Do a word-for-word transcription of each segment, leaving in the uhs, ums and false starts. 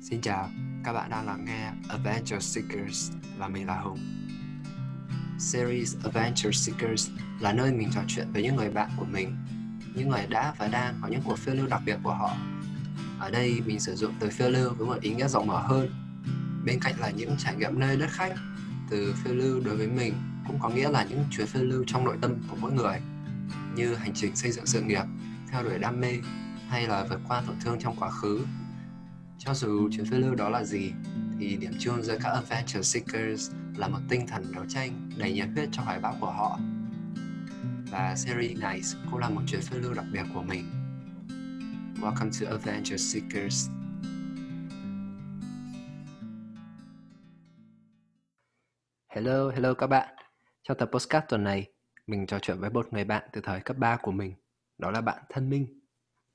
Xin chào, các bạn đang lắng nghe Adventure Seekers và mình là Hùng. Series Adventure Seekers là nơi mình trò chuyện với những người bạn của mình, những người đã và đang có những cuộc phiêu lưu đặc biệt của họ. Ở đây mình sử dụng từ phiêu lưu với một ý nghĩa rộng mở hơn. Bên cạnh là những trải nghiệm nơi đất khách, từ phiêu lưu đối với mình cũng có nghĩa là những chuyến phiêu lưu trong nội tâm của mỗi người, như hành trình xây dựng sự nghiệp, theo đuổi đam mê hay là vượt qua tổn thương trong quá khứ. Cho dù chuyến phiêu lưu đó là gì, thì điểm chung giữa các Adventure Seekers là một tinh thần đấu tranh đầy nhiệt huyết cho hoài bão của họ. Và series này cũng là một chuyến phiêu lưu đặc biệt của mình. Welcome to Adventure Seekers. Hello, hello các bạn. Trong tập podcast tuần này, mình trò chuyện với một người bạn từ thời cấp ba của mình, đó là bạn Thân Minh.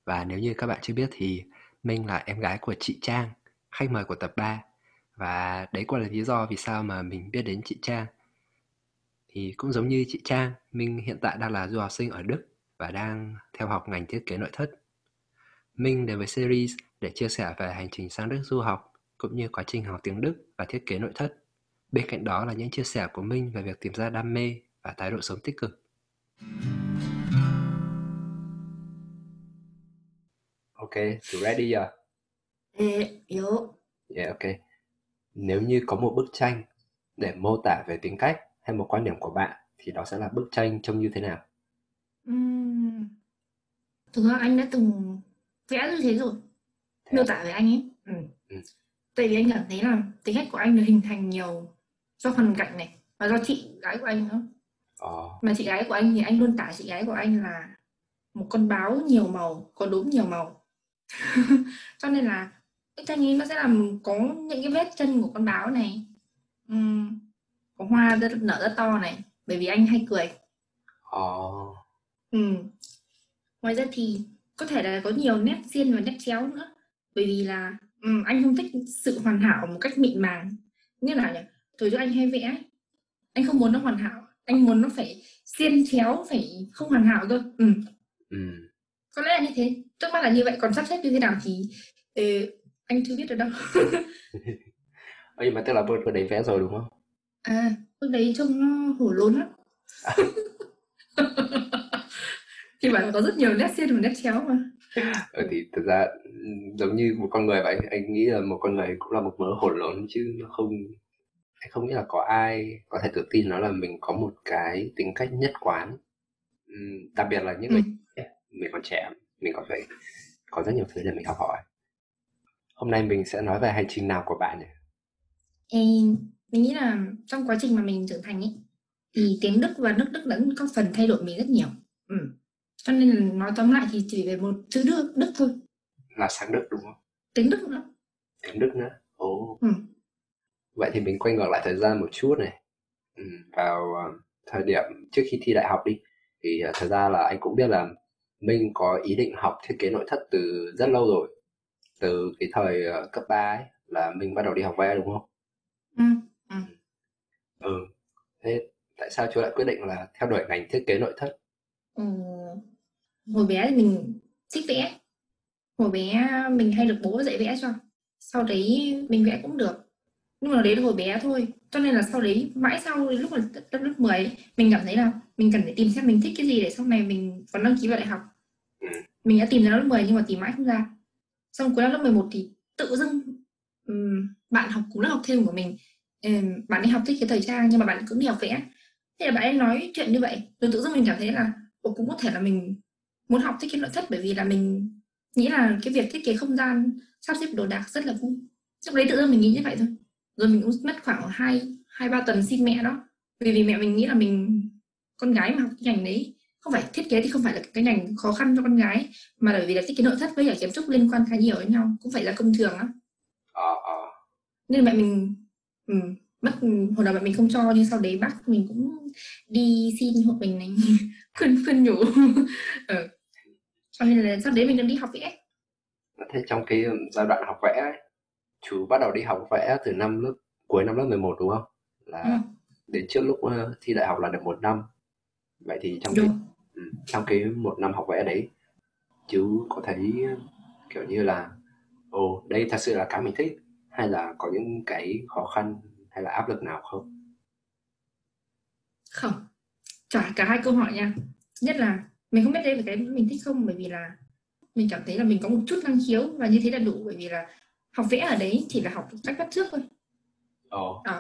Và nếu như các bạn chưa biết thì Minh là em gái của chị Trang, khách mời của tập ba. Và đấy cũng là lý do vì sao mà mình biết đến chị Trang. Thì cũng giống như chị Trang, Minh hiện tại đang là du học sinh ở Đức và đang theo học ngành thiết kế nội thất. Minh đến với series để chia sẻ về hành trình sang Đức du học, cũng như quá trình học tiếng Đức và thiết kế nội thất. Bên cạnh đó là những chia sẻ của Minh về việc tìm ra đam mê và thái độ sống tích cực. Ok, you ready chưa? Ừ, yeah, ok. Nếu như có một bức tranh để mô tả về tính cách hay một quan điểm của bạn thì đó sẽ là bức tranh trông như thế nào? Uhm, thực ra anh đã từng vẽ như thế rồi, miêu tả về anh ấy. Ừ. Ừ. Tại vì anh cảm thấy là tính cách của anh được hình thành nhiều do hoàn cảnh này và do chị gái của anh nữa. Oh. Mà chị gái của anh thì anh luôn tả chị gái của anh là một con báo nhiều màu, con đốm nhiều màu. Cho nên là bức tranh ấy nó sẽ làm có những cái vết chân của con báo này, uhm, có hoa rất, nở rất to này, bởi vì anh hay cười. Oh. Ừ. Ngoài ra thì có thể là có nhiều nét xiên và nét chéo nữa, bởi vì là um, anh không thích sự hoàn hảo một cách mịn màng. Như nào nhỉ? Thời trước anh hay vẽ, anh không muốn nó hoàn hảo, anh muốn nó phải xiên chéo, phải không hoàn hảo thôi. Ừ. Ừ. Có lẽ là như thế, trước mắt là như vậy, còn sắp xếp như thế nào thì ừ, anh chưa biết được đâu. Ê, mà tức là bức đấy vẽ rồi đúng không? À, bức đấy trông nó hổ lốn lắm. À. Thì bảo là có rất nhiều nét xiên và nét chéo mà. Ừ, thì thực ra giống như một con người vậy, anh nghĩ là một con người cũng là một mớ hổ lốn chứ nó không, anh không nghĩ là có ai có thể tự tin nó là mình có một cái tính cách nhất quán. Đặc biệt là những người ừ. mình còn trẻ, mình còn phải có rất nhiều thứ để mình học hỏi. Hôm nay mình sẽ nói về hành trình nào của bạn nhỉ? Ê, mình nghĩ là trong quá trình mà mình trưởng thành ấy, thì tiếng Đức và nước Đức đã có phần thay đổi mình rất nhiều. Ừ. Cho nên là nói tóm lại thì chỉ về một chữ Đức, Đức thôi. Là sang Đức đúng không? Tiếng Đức nữa. Tiếng Đức nữa. Ồ. Ừ. Vậy thì mình quay ngược lại thời gian một chút này. Ừ, vào thời điểm trước khi thi đại học đi. Thì thật ra là anh cũng biết là Minh có ý định học thiết kế nội thất từ rất lâu rồi. Từ cái thời cấp ba ấy là Minh bắt đầu đi học vẽ đúng không? Ừ. Ừ. Ừ. Thế tại sao chú lại quyết định là theo đuổi ngành thiết kế nội thất? Ừ. Hồi bé thì mình thích vẽ. Hồi bé mình hay được bố dạy vẽ cho. Sau đấy mình vẽ cũng được. Nhưng mà đấy là hồi bé thôi. Cho nên là sau đấy, mãi sau lúc mà lớp mười, mình cảm thấy là mình cần phải tìm xem mình thích cái gì để sau này mình còn đăng ký vào đại học. Mình đã tìm ra lớp mười nhưng mà tìm mãi không ra. Xong cuối năm lớp mười một thì tự dưng um, bạn học cùng lớp học thêm của mình, um, bạn ấy học thích cái thời trang nhưng mà bạn cũng đi học vẽ. Thế là bạn ấy nói chuyện như vậy, rồi tự dưng mình cảm thấy là cũng có thể là mình muốn học thiết kế nội thất, bởi vì là mình nghĩ là cái việc thiết kế không gian, sắp xếp đồ đạc rất là vui. Lúc đấy tự dưng mình nghĩ như vậy thôi. Rồi mình cũng mất khoảng hai ba tuần xin mẹ đó. Bởi vì mẹ mình nghĩ là mình, con gái mà học cái ngành đấy, không phải thiết kế thì không phải là cái ngành khó khăn cho con gái, mà bởi vì là thiết kế nội thất với cả kiến trúc liên quan khá nhiều với nhau, cũng phải là công trường á. Nên mẹ mình um, mất, hồi đầu mẹ mình không cho, nhưng sau đấy bác mình cũng đi xin hộ mình này, khuyên khuyên nhủ. Ừ. Cho nên là sau đấy mình đang đi học vẽ. Thế trong cái giai đoạn học vẽ ấy, chú bắt đầu đi học vẽ từ năm lớp cuối năm lớp mười một đúng không? Là ừ. đến trước lúc thi đại học là được một năm. Vậy thì trong cái, trong cái một năm học vẽ đấy, chú có thấy kiểu như là ồ, đây thật sự là cái mình thích, hay là có những cái khó khăn hay là áp lực nào không? Không, cả, cả hai câu hỏi nha. Nhất là mình không biết đây là cái mình thích không, bởi vì là mình cảm thấy là mình có một chút năng khiếu và như thế là đủ, bởi vì là học vẽ ở đấy chỉ là học cách bắt chước thôi. Ồ. À,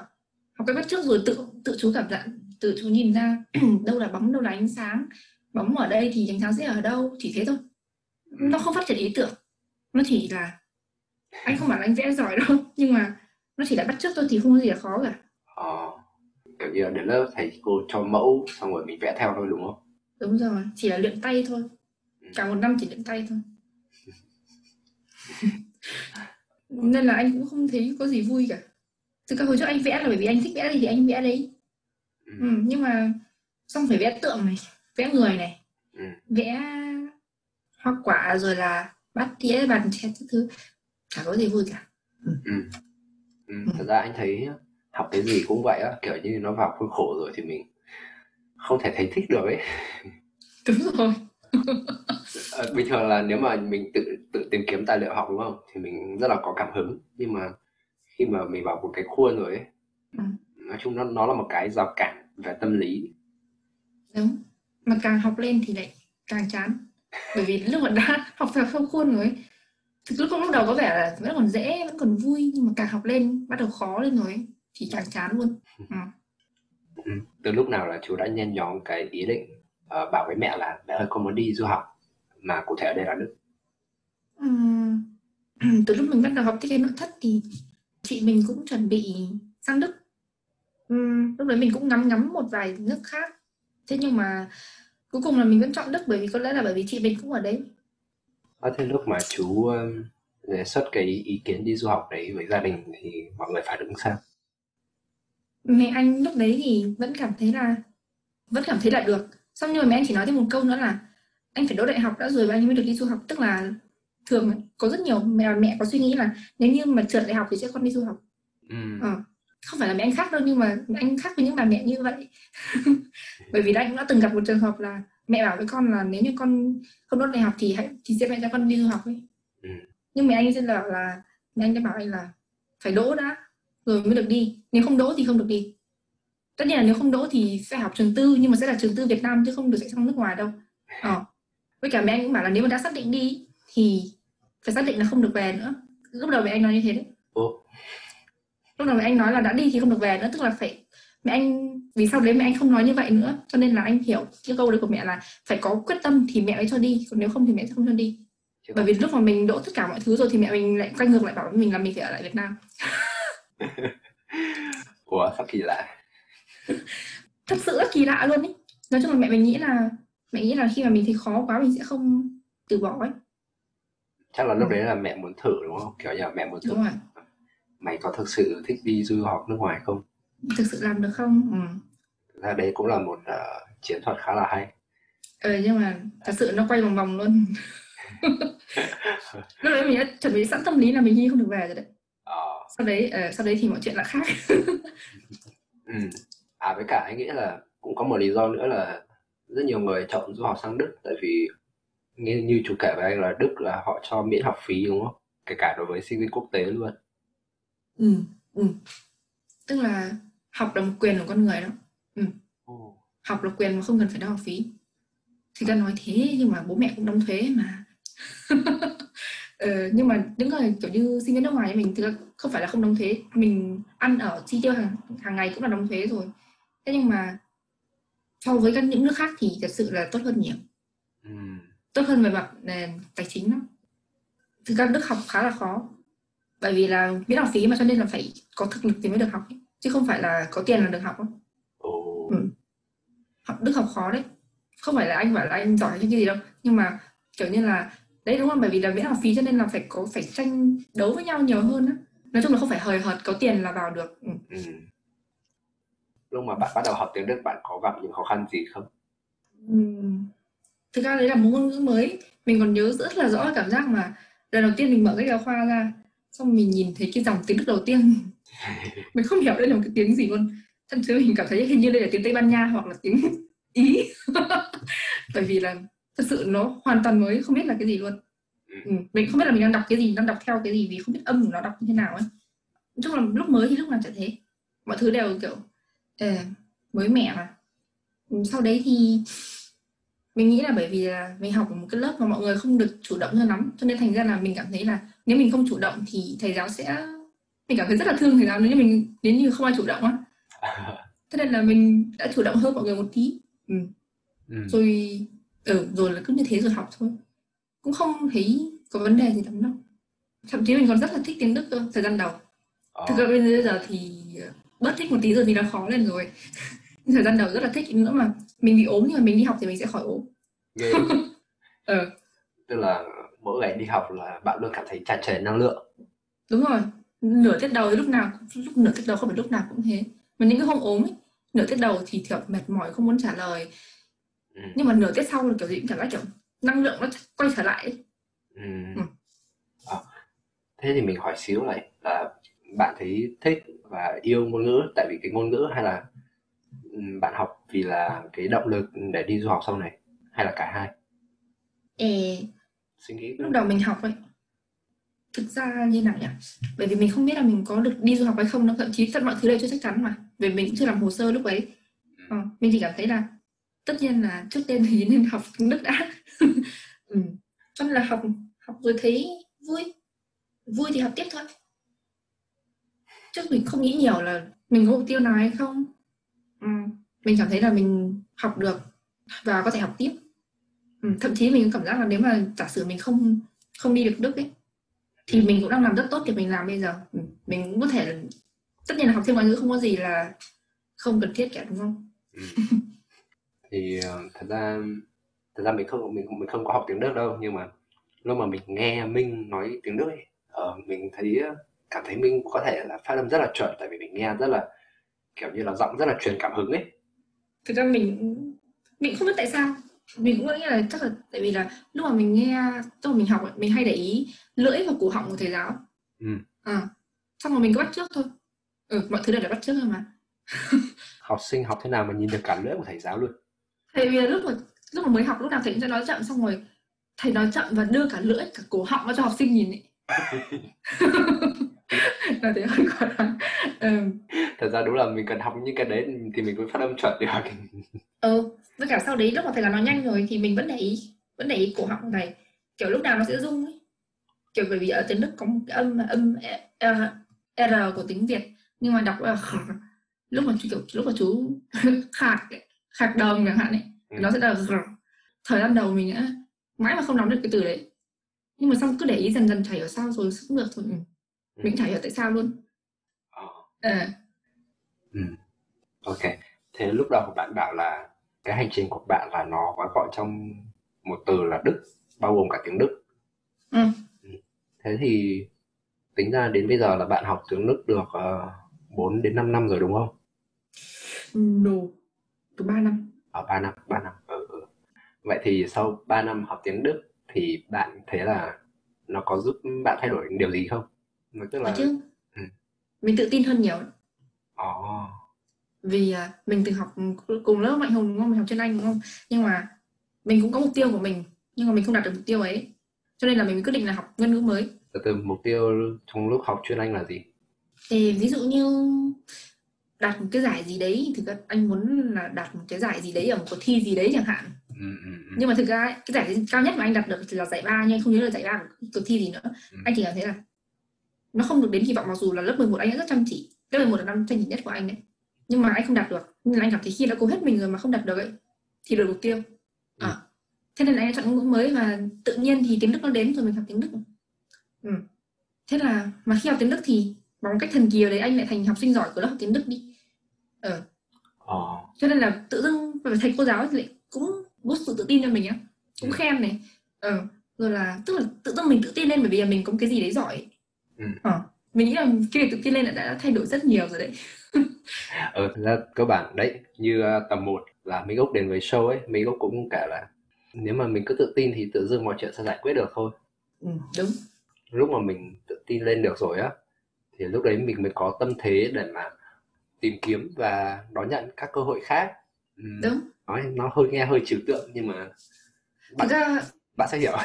học cách bắt chước rồi tự tự chú cảm nhận, tự chú nhìn ra đâu là bóng, đâu là ánh sáng, bóng ở đây thì ánh sáng sẽ ở đâu, chỉ thế thôi. Nó không phát triển ý tưởng, nó chỉ là anh không bảo là anh vẽ giỏi đâu, nhưng mà nó chỉ là bắt chước thôi thì không có gì là khó cả. Ờ, kiểu như là đến lớp thầy cô cho mẫu xong rồi mình vẽ theo thôi đúng không? Đúng rồi, chỉ là luyện tay thôi, cả một năm chỉ luyện tay thôi. Nên là anh cũng không thấy có gì vui cả. Thực ra hồi trước anh vẽ là bởi vì anh thích vẽ gì thì anh vẽ đấy. Ừ. Ừ, nhưng mà xong phải vẽ tượng này, vẽ người này, ừ. vẽ hoa quả rồi là bát đĩa, bàn chén các thứ, chả có gì vui cả. Ừ. Ừ. Ừ. Thật ra anh thấy học cái gì cũng vậy á, kiểu như nó vào khuôn khổ rồi thì mình không thể thấy thích được ấy. Đúng rồi. Bình thường là nếu mà mình tự tự tìm kiếm tài liệu học đúng không, thì mình rất là có cảm hứng, nhưng mà khi mà mình vào một cái khuôn rồi ấy, ừ. nói chung nó nó là một cái rào cản về tâm lý. Đúng, mà càng học lên thì lại càng chán, bởi vì lúc mà đã học theo khuôn khuôn rồi ấy, thực lúc lúc đầu có vẻ là vẫn còn dễ, vẫn còn vui, nhưng mà càng học lên bắt đầu khó lên rồi ấy, thì càng chán luôn. Ừ. Ừ. Từ lúc nào là chú đã nhen nhóm cái ý định uh, bảo với mẹ là mẹ ơi con muốn đi du học, mà cụ thể ở đây là Đức? Ừ. Từ lúc mình bắt đầu học thiết kế nội thất thì chị mình cũng chuẩn bị sang Đức. Ừ. Lúc đấy mình cũng ngắm ngắm một vài nước khác, thế nhưng mà cuối cùng là mình vẫn chọn Đức, bởi vì có lẽ là bởi vì chị mình cũng ở đấy. À, thế lúc mà chú đề xuất cái ý kiến đi du học đấy với gia đình thì mọi người phản ứng sao? Mẹ anh lúc đấy thì vẫn cảm thấy là vẫn cảm thấy là được. Xong nhưng mà mẹ anh chỉ nói thêm một câu nữa là anh phải đỗ đại học đã rồi và anh mới được đi du học. Tức là thường có rất nhiều mẹ mẹ có suy nghĩ là nếu như mà trượt đại học thì sẽ con đi du học. Ừ. À, không phải là mẹ anh khác đâu, nhưng mà anh khác với những bà mẹ như vậy. Bởi vì anh cũng đã từng gặp một trường hợp là mẹ bảo với con là nếu như con không đỗ đại học thì hãy thì sẽ mẹ cho con đi du học ấy. Ừ. Nhưng mẹ anh sẽ bảo là mẹ anh đã bảo anh là phải đỗ đã rồi mới được đi, nếu không đỗ thì không được đi. Tất nhiên là nếu không đỗ thì sẽ học trường tư, nhưng mà sẽ là trường tư Việt Nam chứ không được dạy trong nước ngoài đâu. Ờ. Với cả mẹ anh cũng bảo là nếu mà đã xác định đi thì phải xác định là không được về nữa. Lúc đầu mẹ anh nói như thế đấy. Ồ. Lúc đầu mẹ anh nói là đã đi thì không được về nữa, tức là phải mẹ anh vì sau đấy mẹ anh không nói như vậy nữa, cho nên là anh hiểu cái câu đấy của mẹ là phải có quyết tâm thì mẹ mới cho đi, còn nếu không thì mẹ sẽ không cho đi. Chứ bởi vì lúc mà mình đỗ tất cả mọi thứ rồi thì mẹ mình lại quay ngược lại bảo với mình là mình phải ở lại Việt Nam. Ủa, thật kỳ lạ. Thật sự rất kỳ lạ luôn ấy. Nói chung là mẹ mình nghĩ là mẹ nghĩ là khi mà mình thấy khó quá mình sẽ không từ bỏ ấy. Chắc là lúc đấy là mẹ muốn thử đúng không? Kiểu như là mẹ muốn thử. Đúng rồi. Mày có thực sự thích đi du học nước ngoài không? Thực sự làm được không? Ừ. Thực ra đấy cũng là một uh, chiến thuật khá là hay. Ừ, nhưng mà thật sự nó quay vòng vòng luôn. Lúc đấy mình đã chuẩn bị sẵn tâm lý là mình đi không được về rồi đấy. Sau đấy, uh, sau đấy thì mọi chuyện là khác. Ừ. À với cả anh nghĩ là cũng có một lý do nữa là rất nhiều người chọn du học sang Đức, tại vì như, như chú kể với anh là Đức là họ cho miễn học phí đúng không? Kể cả đối với sinh viên quốc tế luôn. Ừ, ừ. Tức là học là một quyền của con người đó. Ừ. Oh. Học là quyền mà không cần phải đóng học phí. Thì ta nói thế nhưng mà bố mẹ cũng đóng thuế mà. Ờ, nhưng mà những người kiểu như sinh viên nước ngoài mình thực không phải là không đóng thuế, mình ăn ở chi tiêu hàng, hàng ngày cũng là đóng thuế rồi, thế nhưng mà so với các những nước khác thì thật sự là tốt hơn nhiều. Ừ. Tốt hơn về mặt tài chính lắm. Thực ra Đức học khá là khó, bởi vì là miễn học phí mà, cho nên là phải có thực lực thì mới được học ấy. Chứ không phải là có tiền là được học. Oh. Ừ. Học Đức học khó đấy, không phải là anh bảo là anh giỏi cái gì đâu, nhưng mà kiểu như là đấy đúng không? Bởi vì là miễn học phí cho nên là phải có phải tranh đấu với nhau nhiều hơn á. Nói chung là không phải hời hợt có tiền là vào được. Ừ. Ừ. Lúc mà bạn bắt đầu học tiếng Đức bạn có gặp những khó khăn gì không? Ừ. Thực ra đấy là một ngôn ngữ mới, mình còn nhớ rất là rõ cảm giác mà lần đầu tiên mình mở cái giáo khoa ra, xong mình nhìn thấy cái dòng tiếng Đức đầu tiên. Mình không hiểu đây là một cái tiếng gì luôn. Thậm chí mình cảm thấy hình như đây là tiếng Tây Ban Nha hoặc là tiếng Ý. Bởi vì là thật sự nó hoàn toàn mới, không biết là cái gì luôn. Ừ. ừ. Mình không biết là mình đang đọc cái gì, đang đọc theo cái gì vì không biết âm của nó đọc như thế nào ấy. Nói chung là lúc mới thì lúc nào chả thế, mọi thứ đều kiểu uh, mới mẻ mà. Sau đấy thì mình nghĩ là bởi vì là mình học ở một cái lớp mà mọi người không được chủ động hơn lắm, cho nên thành ra là mình cảm thấy là nếu mình không chủ động thì thầy giáo sẽ, mình cảm thấy rất là thương thầy giáo nếu như mình nếu như không ai chủ động á. Thế nên là mình đã chủ động hơn mọi người một tí. Ừ. Ừ. Rồi ừ, rồi là cứ như thế rồi học thôi, cũng không thấy có vấn đề gì lắm đâu. Thậm chí mình còn rất là thích tiếng Đức cơ, thời gian đầu. Oh. Thực ra bây giờ thì bớt thích một tí rồi vì nó khó lên rồi. Thời gian đầu rất là thích nữa mà. Mình bị ốm nhưng mà mình đi học thì mình sẽ khỏi ốm. Ghê. Ừ. Tức là mỗi ngày đi học là bạn luôn cảm thấy tràn trề năng lượng. Đúng rồi. Nửa tiết đầu thì lúc nào, lúc nửa tiết đầu không phải lúc nào cũng thế. Mà những cái hôm ốm ấy, nửa tiết đầu thì kiểu mệt mỏi không muốn trả lời. Ừ. Nhưng mà nửa tiết sau là kiểu gì cũng cảm giác kiểu năng lượng nó quay trở lại ấy. Ừ. Ừ. À, thế thì mình hỏi xíu này là bạn thấy thích và yêu ngôn ngữ tại vì cái ngôn ngữ, hay là bạn học vì là cái động lực để đi du học sau này, hay là cả hai? Ê, suy nghĩ lúc đầu mình học ấy, thực ra như nào nhỉ? Bởi vì mình không biết là mình có được đi du học hay không, nó thậm chí tất mọi thứ đều chưa chắc chắn mà, vì mình cũng chưa làm hồ sơ lúc ấy. Ờ, mình chỉ cảm thấy là tất nhiên là trước tiên thì nên học tiếng Đức đã. Ừ. Cho nên là học học rồi thấy vui, vui thì học tiếp thôi. Chứ mình không nghĩ nhiều là mình có mục tiêu nào hay không. Ừ. Mình cảm thấy là mình học được và có thể học tiếp. Ừ. Thậm chí mình cảm giác là nếu mà giả sử mình không không đi được Đức ấy thì mình cũng đang làm rất tốt thì mình làm bây giờ. Ừ. Mình cũng có thể, tất nhiên là học thêm ngoại ngữ không có gì là không cần thiết cả, đúng không? Ừ. Thì thật ra thật ra mình không mình mình không có học tiếng Đức đâu, nhưng mà lúc mà mình nghe Minh nói tiếng Đức ấy, uh, mình thấy cảm thấy Minh có thể là phát âm rất là chuẩn, tại vì mình nghe rất là kiểu như là giọng rất là truyền cảm hứng ấy. Thực ra mình mình không biết tại sao, mình cũng nghĩ là chắc là tại vì là lúc mà mình nghe, lúc mà mình học mình hay để ý lưỡi và cổ họng của thầy giáo. Ừ. À, xong rồi mình cứ bắt chước thôi. Ừ, mọi thứ đều là bắt chước thôi mà. Học sinh học thế nào mà nhìn được cả lưỡi của thầy giáo luôn. Thầy vì lúc mà lúc mà mới học lúc nào thầy cũng sẽ nói chậm, xong rồi thầy nói chậm và đưa cả lưỡi cả cổ họng vào cho học sinh nhìn ấy. Là thế hơi quá. Um. Thật ra đúng là mình cần học những cái đấy thì mình mới phát âm chuẩn được. Ừ, với cả sau đấy lúc mà thầy là nói nhanh rồi thì mình vẫn để ý, vẫn để ý cổ họng này, kiểu lúc nào nó sẽ rung ấy. Kiểu bởi vì ở tiếng Đức có một cái âm âm e, e, r của tiếng Việt nhưng mà đọc là khạc. Lúc mà chú kiểu, lúc mà chú khạc khạc đồng chẳng hạn ấy, ừ. Nó sẽ là khạc. Thời gian đầu mình đã mãi mà không nắm được cái từ đấy. Nhưng mà xong cứ để ý dần dần chảy ở sao rồi cũng được thôi. Ừ. Mình chả hiểu tại sao luôn. Ờ. À. Ừ. Ok. Thế lúc đầu bạn bảo là cái hành trình của bạn là nó gói gọn trong một từ là Đức, bao gồm cả tiếng Đức. Ừ. Ừ. Thế thì tính ra đến bây giờ là bạn học tiếng Đức được uh, bốn đến năm năm rồi đúng không? Đủ. Từ ba năm. Ờ à, ba năm, ba năm. Ừ, ừ. Vậy thì sau ba năm học tiếng Đức thì bạn thấy là nó có giúp bạn thay đổi điều gì không? Tức là... chứ ừ. Mình tự tin hơn nhiều. Oh. Vì mình từng học cùng lớp Mạnh Hùng đúng không? Mình học chuyên Anh đúng không? Nhưng mà mình cũng có mục tiêu của mình, nhưng mà mình không đạt được mục tiêu ấy, cho nên là mình quyết định là học ngôn ngữ mới. Từ từ, mục tiêu trong lúc học chuyên Anh là gì? Thì ví dụ như đạt một cái giải gì đấy, thực ra anh muốn là đạt một cái giải gì đấy ở một cuộc thi gì đấy chẳng hạn. Ừ, ừ, ừ. Nhưng mà thực ra cái giải cao nhất mà anh đạt được là giải ba, nhưng anh không nhớ được giải ba của cuộc thi gì nữa. Ừ. Anh chỉ cảm thấy là nó không được đến kỳ vọng, mặc dù là lớp mười một anh đã rất chăm chỉ, lớp mười một là năm chăm chỉ nhất của anh đấy, nhưng mà anh không đạt được, nên là anh cảm thấy khi đã cố hết mình rồi mà không đạt được ấy thì đổi mục tiêu. Ừ. À, thế nên là anh chọn ngôn ngữ mới và tự nhiên thì tiếng Đức nó đến rồi, mình học tiếng Đức. Ừ. Thế là mà khi học tiếng Đức thì bằng một cách thần kỳ đấy anh lại thành học sinh giỏi của lớp học tiếng Đức đi. Ờ. Ừ. Cho nên là tự dưng thầy cô giáo thì lại cũng boost sự tự tin cho mình á, cũng khen này. Ờ. Ừ. Rồi là tức là tự dưng mình tự tin lên bởi vì là mình có cái gì đấy giỏi ấy. Ừ. À, mình nghĩ là cái việc tự tin lên đã, đã thay đổi rất nhiều rồi đấy. Ờ, thực ra cơ bản đấy, như uh, tập một là Minh Úc đến với show ấy, Minh Úc cũng kể là nếu mà mình cứ tự tin thì tự dưng mọi chuyện sẽ giải quyết được thôi. Ừ, đúng. Lúc mà mình tự tin lên được rồi á thì lúc đấy mình mới có tâm thế để mà tìm kiếm và đón nhận các cơ hội khác. Ừ, đúng. Nói nó hơi nghe hơi trừu tượng nhưng mà bạn, thực ra... bạn sẽ hiểu.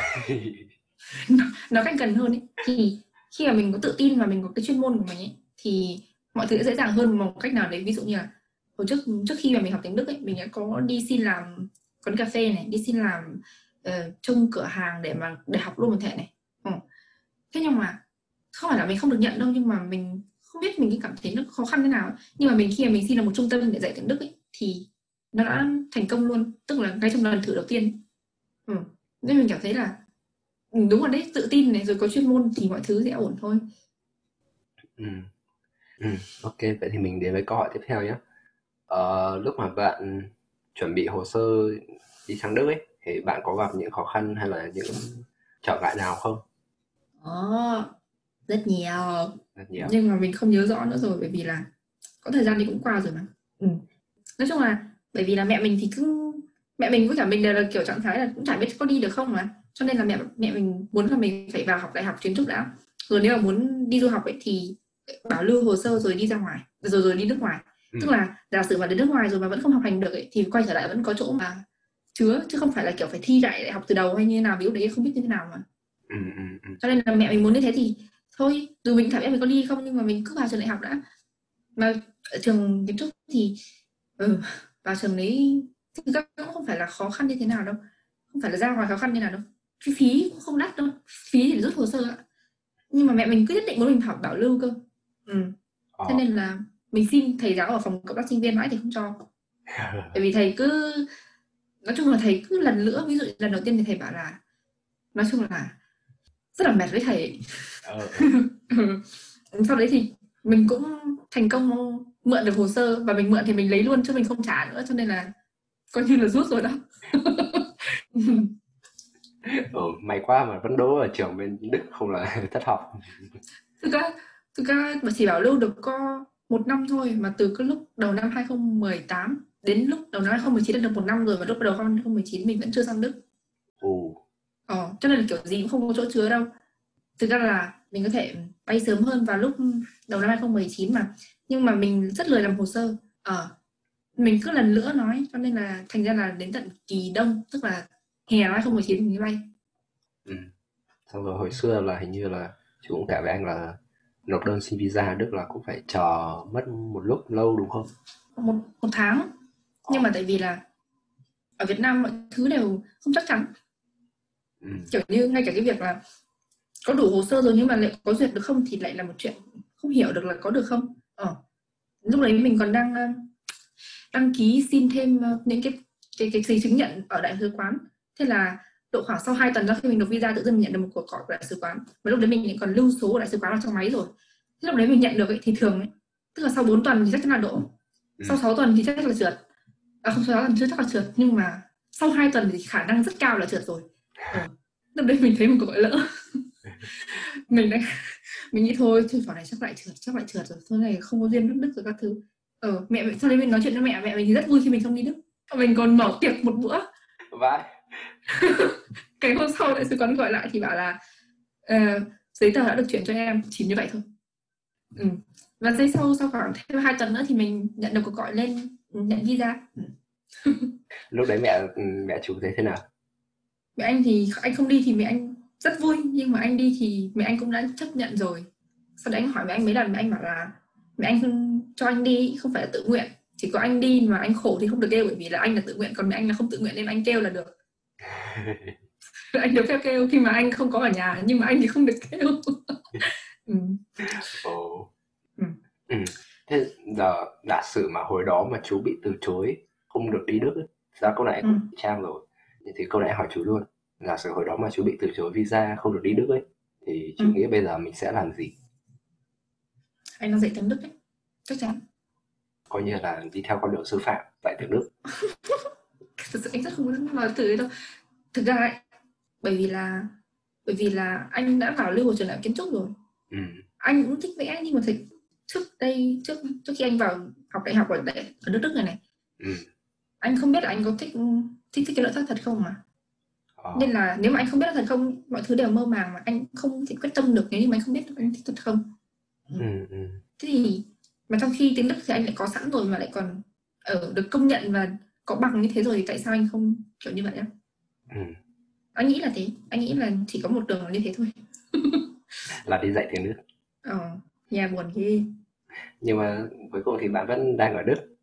nó càng cần hơn ấy. Thì khi mà mình có tự tin và mình có cái chuyên môn của mình ấy, thì mọi thứ sẽ dễ dàng hơn một cách nào đấy. Ví dụ như là hồi trước trước khi mà mình học tiếng Đức ấy, mình đã có đi xin làm quán cà phê này, đi xin làm uh, trông cửa hàng để mà để học luôn một thể này. Ừ. Thế nhưng mà không phải là mình không được nhận đâu, nhưng mà mình không biết mình cảm thấy nó khó khăn thế nào. Nhưng mà mình khi mà mình xin làm một trung tâm để dạy tiếng Đức ấy, thì nó đã thành công luôn, tức là ngay trong lần thử đầu tiên. Ừ. Nên mình cảm thấy là đúng rồi đấy, tự tin này rồi có chuyên môn thì mọi thứ sẽ ổn thôi. Ừ. Ừ. Ok, vậy thì mình đến với câu hỏi tiếp theo nhé. Ờ, lúc mà bạn chuẩn bị hồ sơ đi sang Đức ấy, thì bạn có gặp những khó khăn hay là những trở ngại nào không? Ờ, rất nhiều. Rất nhiều. Nhưng mà mình không nhớ rõ nữa rồi, bởi vì là có thời gian thì cũng qua rồi mà. Ừ. Nói chung là bởi vì là mẹ mình thì cứ mẹ mình với cả mình đều là kiểu trạng thái là cũng chả biết có đi được không mà, cho nên là mẹ mẹ mình muốn là mình phải vào học đại học kiến trúc đã, rồi nếu mà muốn đi du học ấy thì bảo lưu hồ sơ rồi đi ra ngoài, rồi rồi đi nước ngoài. Ừ. Tức là giả sử mà đến nước ngoài rồi mà vẫn không học hành được ấy, thì quay trở lại vẫn có chỗ mà chứa, chứ không phải là kiểu phải thi lại đại học từ đầu hay như thế nào, vì lúc đấy không biết như thế nào mà. Ừ, ừ, ừ. Cho nên là mẹ mình muốn như thế thì thôi, dù mình cảm thấy mình có đi không nhưng mà mình cứ vào trường đại học đã. Mà ở trường kiến trúc thì ừ, vào trường đấy thực ra cũng không phải là khó khăn như thế nào đâu, không phải là ra ngoài khó khăn như nào đâu, phí cũng không đắt đâu, phí để rút hồ sơ ạ. Nhưng mà mẹ mình cứ nhất định muốn mình học bảo lưu cơ. Ừ. Ờ. Thế nên là mình xin thầy giáo ở phòng cộng tác sinh viên mãi thì không cho. Bởi vì thầy cứ nói chung là thầy cứ lần nữa, ví dụ lần đầu tiên thì thầy bảo là nói chung là rất là mệt với thầy. Ờ. Sau đấy thì mình cũng thành công mượn được hồ sơ, và mình mượn thì mình lấy luôn chứ mình không trả nữa, cho nên là coi như là rút rồi đó. Ừ, may quá mà vẫn đỗ ở trường bên Đức không là thất học. Thực ra, thực ra mà chỉ bảo lưu được có một năm thôi, mà từ cái lúc đầu năm hai không một tám đến lúc đầu năm hai không một chín đã được một năm rồi, và lúc đầu năm hai không một chín mình vẫn chưa sang Đức. Ồ. Ờ, cho nên là kiểu gì cũng không có chỗ chứa đâu. Thực ra là mình có thể bay sớm hơn vào lúc đầu năm hai không một chín mà, nhưng mà mình rất lười làm hồ sơ. Ờ. Mình cứ lần nữa nói, cho nên là thành ra là đến tận kỳ đông, tức là hè hai không một chín mình mới bay. Ừ. Xong rồi hồi xưa là hình như là chị cũng kể với anh là nộp đơn xin visa Đức là cũng phải chờ mất một lúc lâu đúng không? Một, một tháng. Nhưng mà tại vì là ở Việt Nam mọi thứ đều không chắc chắn. Ừ. Kiểu như ngay cả cái việc là có đủ hồ sơ rồi nhưng mà lại có duyệt được không thì lại là một chuyện, không hiểu được là có được không. Ờ. Lúc đấy mình còn đang đăng ký xin thêm những cái cái cái giấy chứng nhận ở đại sứ quán. Thế là độ khoảng sau hai tuần sau khi mình nộp visa, tự dưng mình nhận được một cuộc gọi của đại sứ quán. Và lúc đấy mình còn lưu số của đại sứ quán vào trong máy rồi. Thế lúc đấy mình nhận được ấy, thì thường ấy, tức là sau bốn tuần thì chắc chắn là đỗ. Sau sáu tuần thì chắc chắn là trượt. À không, sau sáu tuần chưa chắc là trượt, nhưng mà sau hai tuần thì khả năng rất cao là trượt rồi. Ừ. Lúc đấy mình thấy một cuộc gọi lỡ. Mình đã mình nghĩ thôi, thôi trò này chắc lại trượt, chắc lại trượt rồi. Thôi này không có duyên nước Đức rồi các thứ. Ờ, mẹ sau đấy mình nói chuyện với mẹ, mẹ mình thì rất vui khi mình không đi Đức. Mình còn mở tiệc một bữa. Vãi. Cái hôm sau đại sứ quán gọi lại thì bảo là uh, giấy tờ đã được chuyển cho em, chỉ như vậy thôi. Ừ. Và giây sau sau khoảng thêm hai tuần nữa thì mình nhận được cuộc gọi lên nhận visa. Lúc đấy mẹ mẹ chú thấy thế nào? Mẹ anh thì anh không đi thì mẹ anh rất vui, nhưng mà anh đi thì mẹ anh cũng đã chấp nhận rồi. Sau đấy anh hỏi mẹ anh mấy lần, mẹ anh bảo là mẹ anh không cho anh đi, không phải là tự nguyện, chỉ có anh đi mà anh khổ thì không được kêu, bởi vì là anh là tự nguyện còn mẹ anh là không tự nguyện nên anh kêu là được. Anh được phép kêu khi mà anh không có ở nhà, nhưng mà anh thì không được kêu. Ừ. Oh. Ừ. Ừ. Thế giờ giả sử mà hồi đó mà chú bị từ chối không được đi Đức, ra câu này cũng ừ. Trang rồi thì câu này hỏi chú luôn, giả sử hồi đó mà chú bị từ chối visa không được đi Đức ấy thì chú ừ. nghĩ bây giờ mình sẽ làm gì? Anh đang dạy tiếng Đức đấy, chắc chắn. Coi như là đi theo con đường sư phạm tại tiếng Đức. Thực sự anh rất không muốn nói từ đấy đâu. Thực ra ấy, bởi vì là bởi vì là anh đã bảo lưu vào trường đại học kiến trúc rồi. Ừ. Anh cũng thích vẽ, nhưng mà thầy trước đây trước trước khi anh vào học đại học ở đại ở nước Đức này này, ừ. anh không biết là anh có thích thích thích cái nội thất thật không mà. Ờ. Nên là nếu mà anh không biết là thật không, mọi thứ đều mơ màng mà anh không thể quyết tâm được nếu như mà anh không biết anh thích thật không. Ừ. Ừ. Thế thì mà trong khi tiếng Đức thì anh lại có sẵn rồi mà lại còn ở được công nhận và có bằng như thế rồi thì tại sao anh không kiểu như vậy á? Ừ. Anh nghĩ là thế, anh nghĩ là chỉ có một đường là như thế thôi. Là đi dạy tiếng Đức. Ờ, nhà buồn ghê. Nhưng mà cuối cùng thì bạn vẫn đang ở Đức.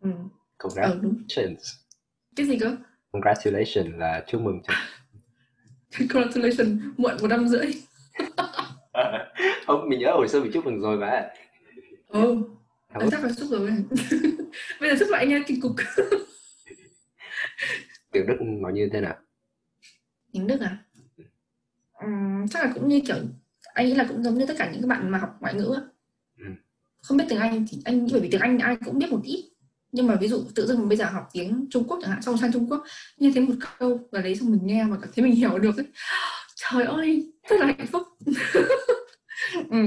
Ừ. Congratulations. Cái gì cơ? Congratulations là chúc mừng. Congratulations, muộn một năm rưỡi. Không, mình nhớ hồi xưa mình chúc mừng rồi mà. Ừ, anh chắc là chúc rồi. Bây giờ chúc lại anh em kinh cục. Tiếng Đức nói như thế nào? Tiếng Đức à? Ừ, chắc là cũng như kiểu, anh nghĩ là cũng giống như tất cả những các bạn mà học ngoại ngữ. Ừ. Không biết tiếng Anh thì anh, bởi vì tiếng Anh ai cũng biết một ít. Nhưng mà ví dụ tự dưng bây giờ học tiếng Trung Quốc chẳng hạn, xong sang Trung Quốc nghe thấy một câu và đấy xong mình nghe mà cảm thấy mình hiểu được ấy. Trời ơi, rất là hạnh phúc. Ừ.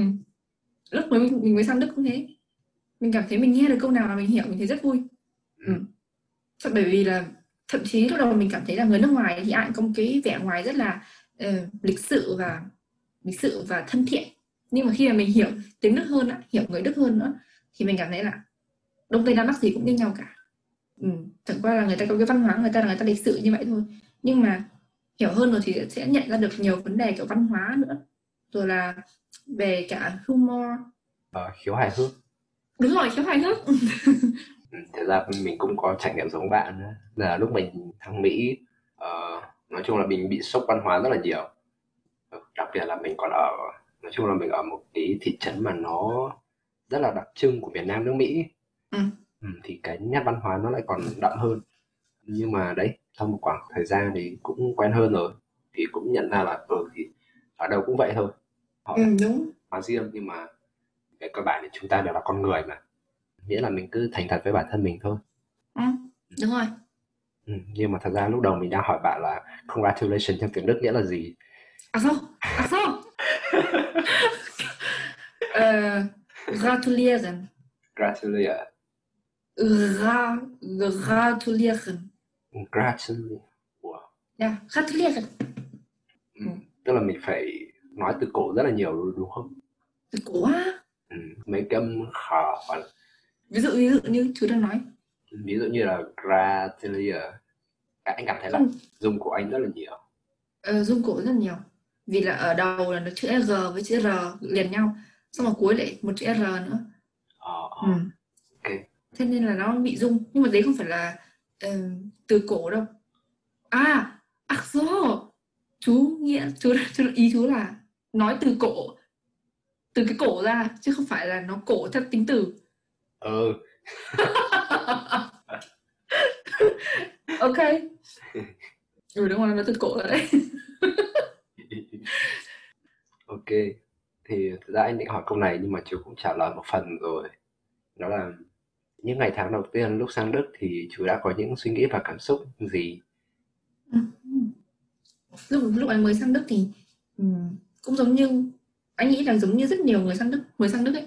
Lúc mới mình, mình mới sang Đức cũng thế. Mình cảm thấy mình nghe được câu nào mà mình hiểu, mình thấy rất vui. Ừ. Thật bởi vì là thậm chí lúc đầu mình cảm thấy là người nước ngoài thì ai có một cái vẻ ngoài rất là uh, lịch sự và lịch sự và thân thiện. Nhưng mà khi mà mình hiểu tiếng Đức hơn, hiểu người Đức hơn nữa thì mình cảm thấy là Đông Tây Nam Bắc gì cũng như nhau cả. Ừ. Chẳng qua là người ta có cái văn hóa, người ta là người ta lịch sự như vậy thôi. Nhưng mà hiểu hơn rồi thì sẽ nhận ra được nhiều vấn đề kiểu văn hóa nữa. Rồi là về cả humor. Ờ, khiếu hài hước. Đúng rồi, khiếu hài hước. Thật ra mình cũng có trải nghiệm giống bạn nữa. Là lúc mình sang Mỹ, uh, nói chung là mình bị sốc văn hóa rất là nhiều. Đặc biệt là mình còn ở, nói chung là mình ở một cái thị trấn mà nó rất là đặc trưng của miền Nam nước Mỹ. Ừ. Ừ, thì cái nét văn hóa nó lại còn đậm hơn. Nhưng mà đấy, sau một khoảng thời gian thì cũng quen hơn rồi. Thì cũng nhận ra là ừ, thì ở đâu cũng vậy thôi. Họ ừ, đúng. Hóa riêng, nhưng mà về cơ bản thì chúng ta đều là con người mà. Nghĩa là mình cứ thành thật với bản thân mình thôi. Ừ, đúng rồi. Ừ, nhưng mà thật ra lúc đầu mình đang hỏi bạn là congratulations trong tiếng Đức nghĩa là gì? À sao? À sao? Gratulieren. Gratulieren. Gratulieren. Gratulieren. Wow. Yeah, gratulieren. Ừ, tức là mình phải nói từ cổ rất là nhiều đúng không? Từ cổ á? Ừ, mấy cái âm khó. Ví dụ, ví dụ như chú đang nói. Ví dụ như là gratulieren. Anh cảm thấy là dùng cổ anh rất là nhiều. Ờ, dùng cổ rất là nhiều. Vì là ở đầu là nó chữ R với chữ R liền nhau. Xong rồi cuối lại một chữ R nữa. Oh, oh. Ừ. Okay. Thế nên là nó bị rung. Nhưng mà đấy không phải là uh, từ cổ đâu. À, ach so. Chú nghĩa, chú, chú, ý chú là nói từ cổ. Từ cái cổ ra, chứ không phải là nó cổ theo tính từ. Ừ. Ok. Ừ, đúng rồi, nó từ cổ ra đấy. Ok, thì thực ra anh định hỏi câu này nhưng mà chú cũng trả lời một phần rồi. Đó là những ngày tháng đầu tiên lúc sang Đức thì chú đã có những suy nghĩ và cảm xúc gì? Ừ. Lúc, lúc anh mới sang Đức thì ừ, cũng giống như, anh nghĩ là giống như rất nhiều người sang Đức, mới sang Đức ấy.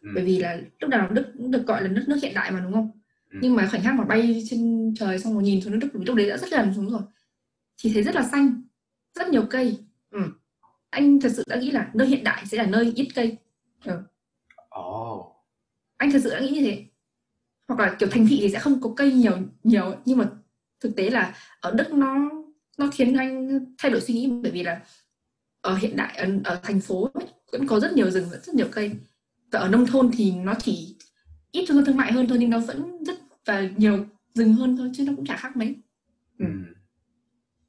Ừ. Bởi vì là lúc nào Đức cũng được gọi là nước nước hiện đại mà đúng không? Ừ. Nhưng mà khoảnh khắc mà bay trên trời xong rồi nhìn xuống nước Đức, lúc đấy đã rất gần xuống rồi. Thì thấy rất là xanh, rất nhiều cây. Ừ. Anh thật sự đã nghĩ là nơi hiện đại sẽ là nơi ít cây. Ừ. Oh. Anh thật sự đã nghĩ như thế. Hoặc là kiểu thành thị thì sẽ không có cây nhiều nhiều, nhưng mà thực tế là ở Đức nó nó khiến anh thay đổi suy nghĩ, bởi vì là ở hiện đại ở, ở thành phố ấy, vẫn có rất nhiều rừng, vẫn rất nhiều cây. Và ở nông thôn thì nó chỉ ít trung tâm thương mại hơn thôi, nhưng nó vẫn rất và nhiều rừng hơn thôi, chứ nó cũng chả khác mấy. Ừ.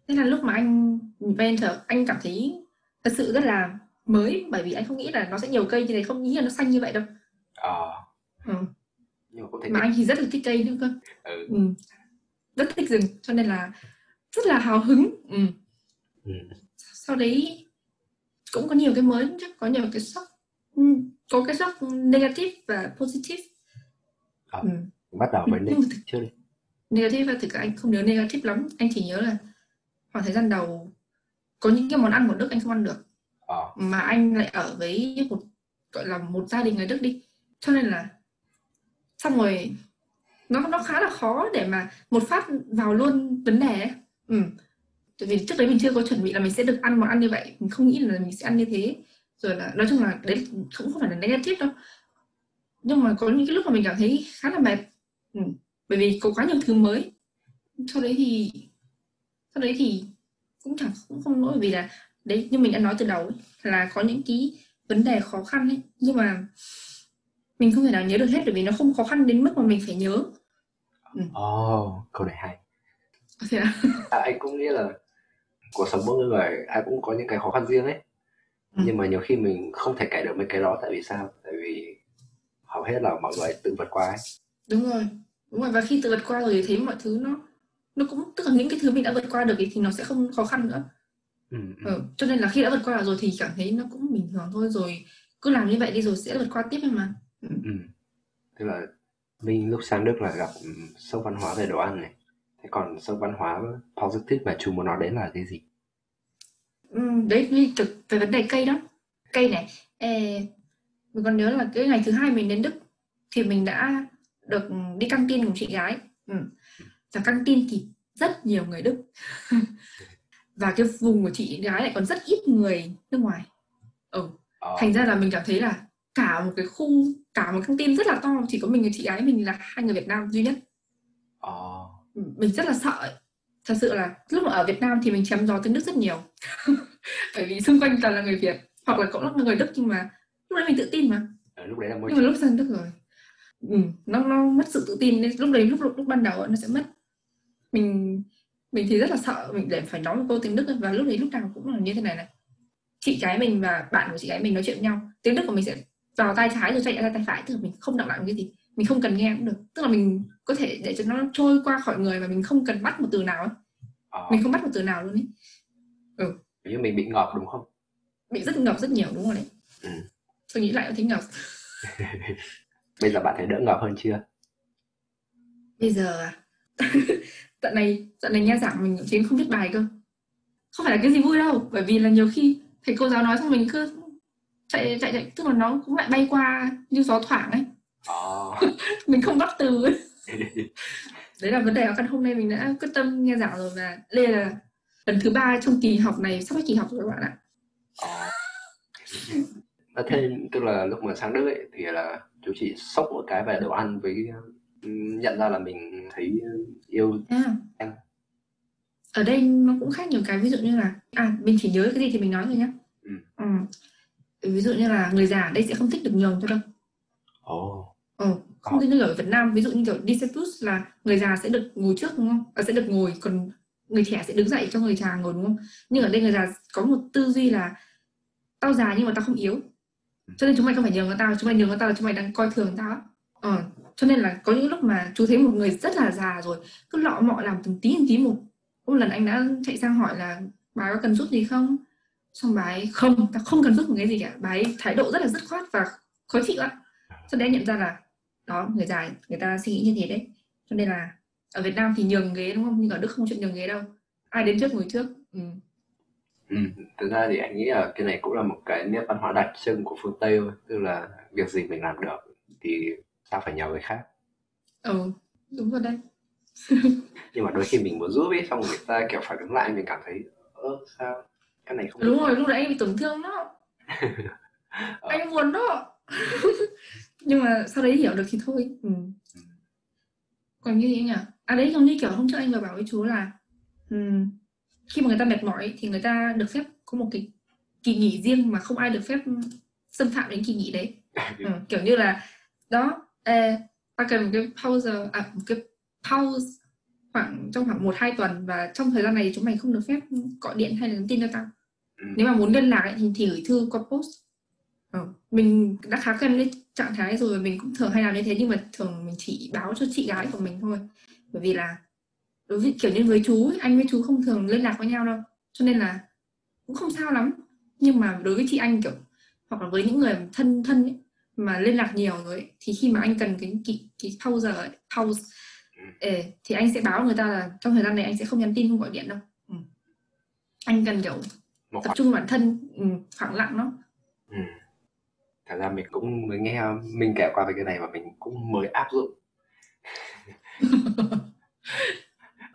Thế là lúc mà anh venture, anh cảm thấy thật sự rất là mới, bởi vì anh không nghĩ là nó sẽ nhiều cây như này, không nghĩ là nó xanh như vậy đâu. Ờ. À, ừ. Nhưng mà, có thể mà anh thì rất là thích cây nữa cơ. Ừ. Ừ. Rất thích rừng, cho nên là rất là hào hứng. Ừ. Ừ. Sau đấy cũng có nhiều cái mới, chắc có nhiều cái shock, có cái shock negative và positive. À, ừ. Bắt đầu với negative chưa đi. Negative và thực ra anh không nhớ negative lắm, anh chỉ nhớ là khoảng thời gian đầu có những cái món ăn của Đức anh không ăn được. À. Mà anh lại ở với một gọi là một gia đình người Đức đi, cho nên là xong rồi nó nó khá là khó để mà một phát vào luôn vấn đề ấy. Ừ. Tại vì trước đấy mình chưa có chuẩn bị là mình sẽ được ăn món ăn như vậy, mình không nghĩ là mình sẽ ăn như thế. Rồi là nói chung là đấy cũng không phải là negative đâu, nhưng mà có những cái lúc mà mình cảm thấy khá là mệt. Ừ. Bởi vì có quá nhiều thứ mới. Sau đấy thì sau đấy thì cũng chẳng cũng không lỗi, vì là đấy như mình đã nói từ đầu ấy, là có những cái vấn đề khó khăn ấy, nhưng mà mình không thể nào nhớ được hết, bởi vì nó không khó khăn đến mức mà mình phải nhớ. Ừ. Oh, câu này hay. Thế à? À, anh cũng nghĩ là cuộc sống mỗi người ai cũng có những cái khó khăn riêng ấy. Ừ. Nhưng mà nhiều khi mình không thể cải được mấy cái đó, tại vì sao? Tại vì hầu hết là mọi người tự vượt qua ấy. Đúng rồi, đúng rồi. Và khi tự vượt qua rồi thì thấy mọi thứ nó nó cũng, tức là những cái thứ mình đã vượt qua được thì nó sẽ không khó khăn nữa. Ừ. Ừ. Cho nên là khi đã vượt qua rồi thì cảm thấy nó cũng bình thường thôi, rồi cứ làm như vậy đi rồi sẽ vượt qua tiếp mà. Ừ. Ừ. Tức là mình lúc sang Đức là gặp sốc văn hóa về đồ ăn này. Thế còn sốc văn hóa positive mà chú muốn nói đến là cái gì? Ừ, đấy thực về vấn đề cây đó. Cây này, ê, mình còn nhớ là cái ngày thứ hai mình đến Đức thì mình đã được đi căng tin cùng chị gái. Ừ. Và căng tin thì rất nhiều người Đức. Và cái vùng của chị gái lại còn rất ít người nước ngoài. Ừ. Oh. Thành ra là mình cảm thấy là cả một cái khu, cả một căng tin rất là to, chỉ có mình và chị gái mình là hai người Việt Nam duy nhất. Oh. Mình rất là sợ. Thật sự là lúc mà ở Việt Nam thì mình chém gió tiếng Đức rất nhiều. Bởi vì xung quanh toàn là người Việt, hoặc là cũng là người Đức, nhưng mà lúc đấy mình tự tin mà. À, lúc đấy là môi nhưng mà lúc sang Đức rồi, ừ, nó, nó mất sự tự tin. Nên lúc đấy, lúc, lúc, lúc ban đầu nó sẽ mất. Mình mình thì rất là sợ, mình để phải nói một câu tiếng Đức. Và lúc đấy lúc nào cũng là như thế này này. Chị gái mình và bạn của chị gái mình nói chuyện với nhau, tiếng Đức của mình sẽ vào tay trái rồi chạy ra tay phải. Tức là mình không đọc lại một cái gì, mình không cần nghe cũng được. Tức là mình có thể để cho nó trôi qua khỏi người mà mình không cần bắt một từ nào ấy. À. Mình không bắt một từ nào luôn ấy. Ừ. Nhưng mình bị ngợp đúng không? Bị rất ngợp rất nhiều, đúng rồi đấy. Ừ. Tôi nghĩ lại cũng thấy ngợp. Bây giờ bạn thấy đỡ ngợp hơn chưa? Bây giờ à? Dạo này, dạo này nghe giảng mình cũng không biết bài cơ. Không phải là cái gì vui đâu, bởi vì là nhiều khi thầy cô giáo nói xong mình cứ chạy chạy chạy, tức là nó cũng lại bay qua như gió thoảng ấy. Oh. Mình không bắt từ ấy. Đấy là vấn đề khó khăn. Hôm nay mình đã quyết tâm nghe giảng rồi, và đây là lần thứ ba trong kỳ học này, sắp hết kỳ học rồi các bạn ạ. Oh. Thế tức là lúc mà sang Đức ấy thì là chú chỉ sốc một cái về đồ ăn, với nhận ra là mình thấy yêu ăn. À. Ở đây nó cũng khác nhiều cái, ví dụ như là à mình chỉ nhớ cái gì thì mình nói thôi nhá. Ừ. Ừ. Ví dụ như là người già ở đây sẽ không thích được nhường cho đâu. Ồ. Oh. Ừ, không như ở Việt Nam, ví dụ như kiểu đi xe bus là người già sẽ được ngồi trước đúng không? À, sẽ được ngồi, còn người trẻ sẽ đứng dậy cho người già ngồi đúng không? Nhưng ở đây người già có một tư duy là tao già nhưng mà tao không yếu, cho nên chúng mày không phải nhường cho tao, chúng mày nhường cho tao là chúng mày đang coi thường tao. Ờ, cho nên là có những lúc mà chú thấy một người rất là già rồi cứ lọ mọ làm từng tí từng tí một. Một lần anh đã chạy sang hỏi là bà có cần giúp gì không? Xong bà ấy không, tao không cần giúp một cái gì cả. Bà ấy thái độ rất là dứt khoát và khó chịu lắm. Cho nên nhận ra là đó, người già người ta suy nghĩ như thế đấy. Cho nên là ở Việt Nam thì nhường ghế đúng không, nhưng ở Đức không chuyện nhường ghế đâu, ai đến trước ngồi trước. Ừ. Ừ, thực ra thì anh nghĩ là cái này cũng là một cái nét văn hóa đặc trưng của phương Tây thôi, tức là việc gì mình làm được thì sao phải nhờ người khác. Ừ, đúng rồi đấy. Nhưng mà đôi khi mình muốn giúp ấy, xong người ta kiểu phản ứng lại, mình cảm thấy ơ sao cái này không đúng rồi. Lúc đấy anh bị tổn thương đó. Ờ. Anh buồn đó. Nhưng mà sau đấy hiểu được thì thôi. Ừ. Ừ. Còn như thế nhỉ? À đấy, giống như kiểu hôm trước anh vừa bảo với chú là um, khi mà người ta mệt mỏi thì người ta được phép có một cái kỳ nghỉ riêng mà không ai được phép xâm phạm đến kỳ nghỉ đấy. Ừ, kiểu như là đó, eh, ta cần một cái pause, à, một cái pause khoảng trong khoảng một hai tuần, và trong thời gian này chúng mày không được phép gọi điện hay là nhắn tin cho tao. Ừ. Nếu mà muốn liên lạc ấy, thì thì gửi thư qua post. Ừ. Mình đã khá quen với trạng thái rồi, mình cũng thường hay làm như thế, nhưng mà thường mình chỉ báo cho chị gái của mình thôi, bởi vì là đối với kiểu như với chú ấy, anh với chú không thường liên lạc với nhau đâu, cho nên là cũng không sao lắm. Nhưng mà đối với chị anh kiểu, hoặc là với những người thân thân ấy, mà liên lạc nhiều rồi ấy, thì khi mà anh cần cái cái, cái pause ấy, pause ấy, thì anh sẽ báo người ta là trong thời gian này anh sẽ không nhắn tin, không gọi điện đâu. Ừ. Anh cần kiểu tập trung bản thân, ừ, khoảng lặng đó. Ừ. Thật ra mình cũng mới nghe mình kể qua về cái này và mình cũng mới áp dụng.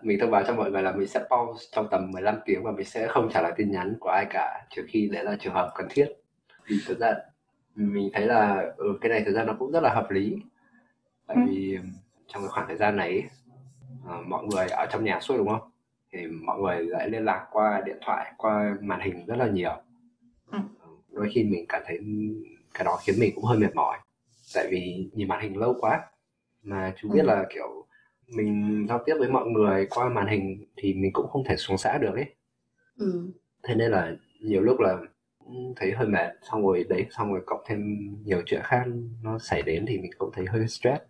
Mình thông báo cho mọi người là mình sẽ pause trong tầm mười lăm tiếng và mình sẽ không trả lời tin nhắn của ai cả, trừ khi đấy là trường hợp cần thiết. Thì thực ra mình thấy là ừ, cái này thực ra nó cũng rất là hợp lý. Tại ừ. vì trong cái khoảng thời gian này uh, mọi người ở trong nhà suốt đúng không? thì mọi người lại liên lạc qua điện thoại, qua màn hình rất là nhiều. Ừ. Đôi khi mình cảm thấy cái đó khiến mình cũng hơi mệt mỏi, tại vì nhìn màn hình lâu quá. Mà chú biết ừ. là kiểu mình giao tiếp với mọi người qua màn hình thì mình cũng không thể xuống xã được ấy. Ừ. Thế nên là nhiều lúc là thấy hơi mệt, xong rồi đấy, xong rồi cộng thêm nhiều chuyện khác nó xảy đến thì mình cũng thấy hơi stress.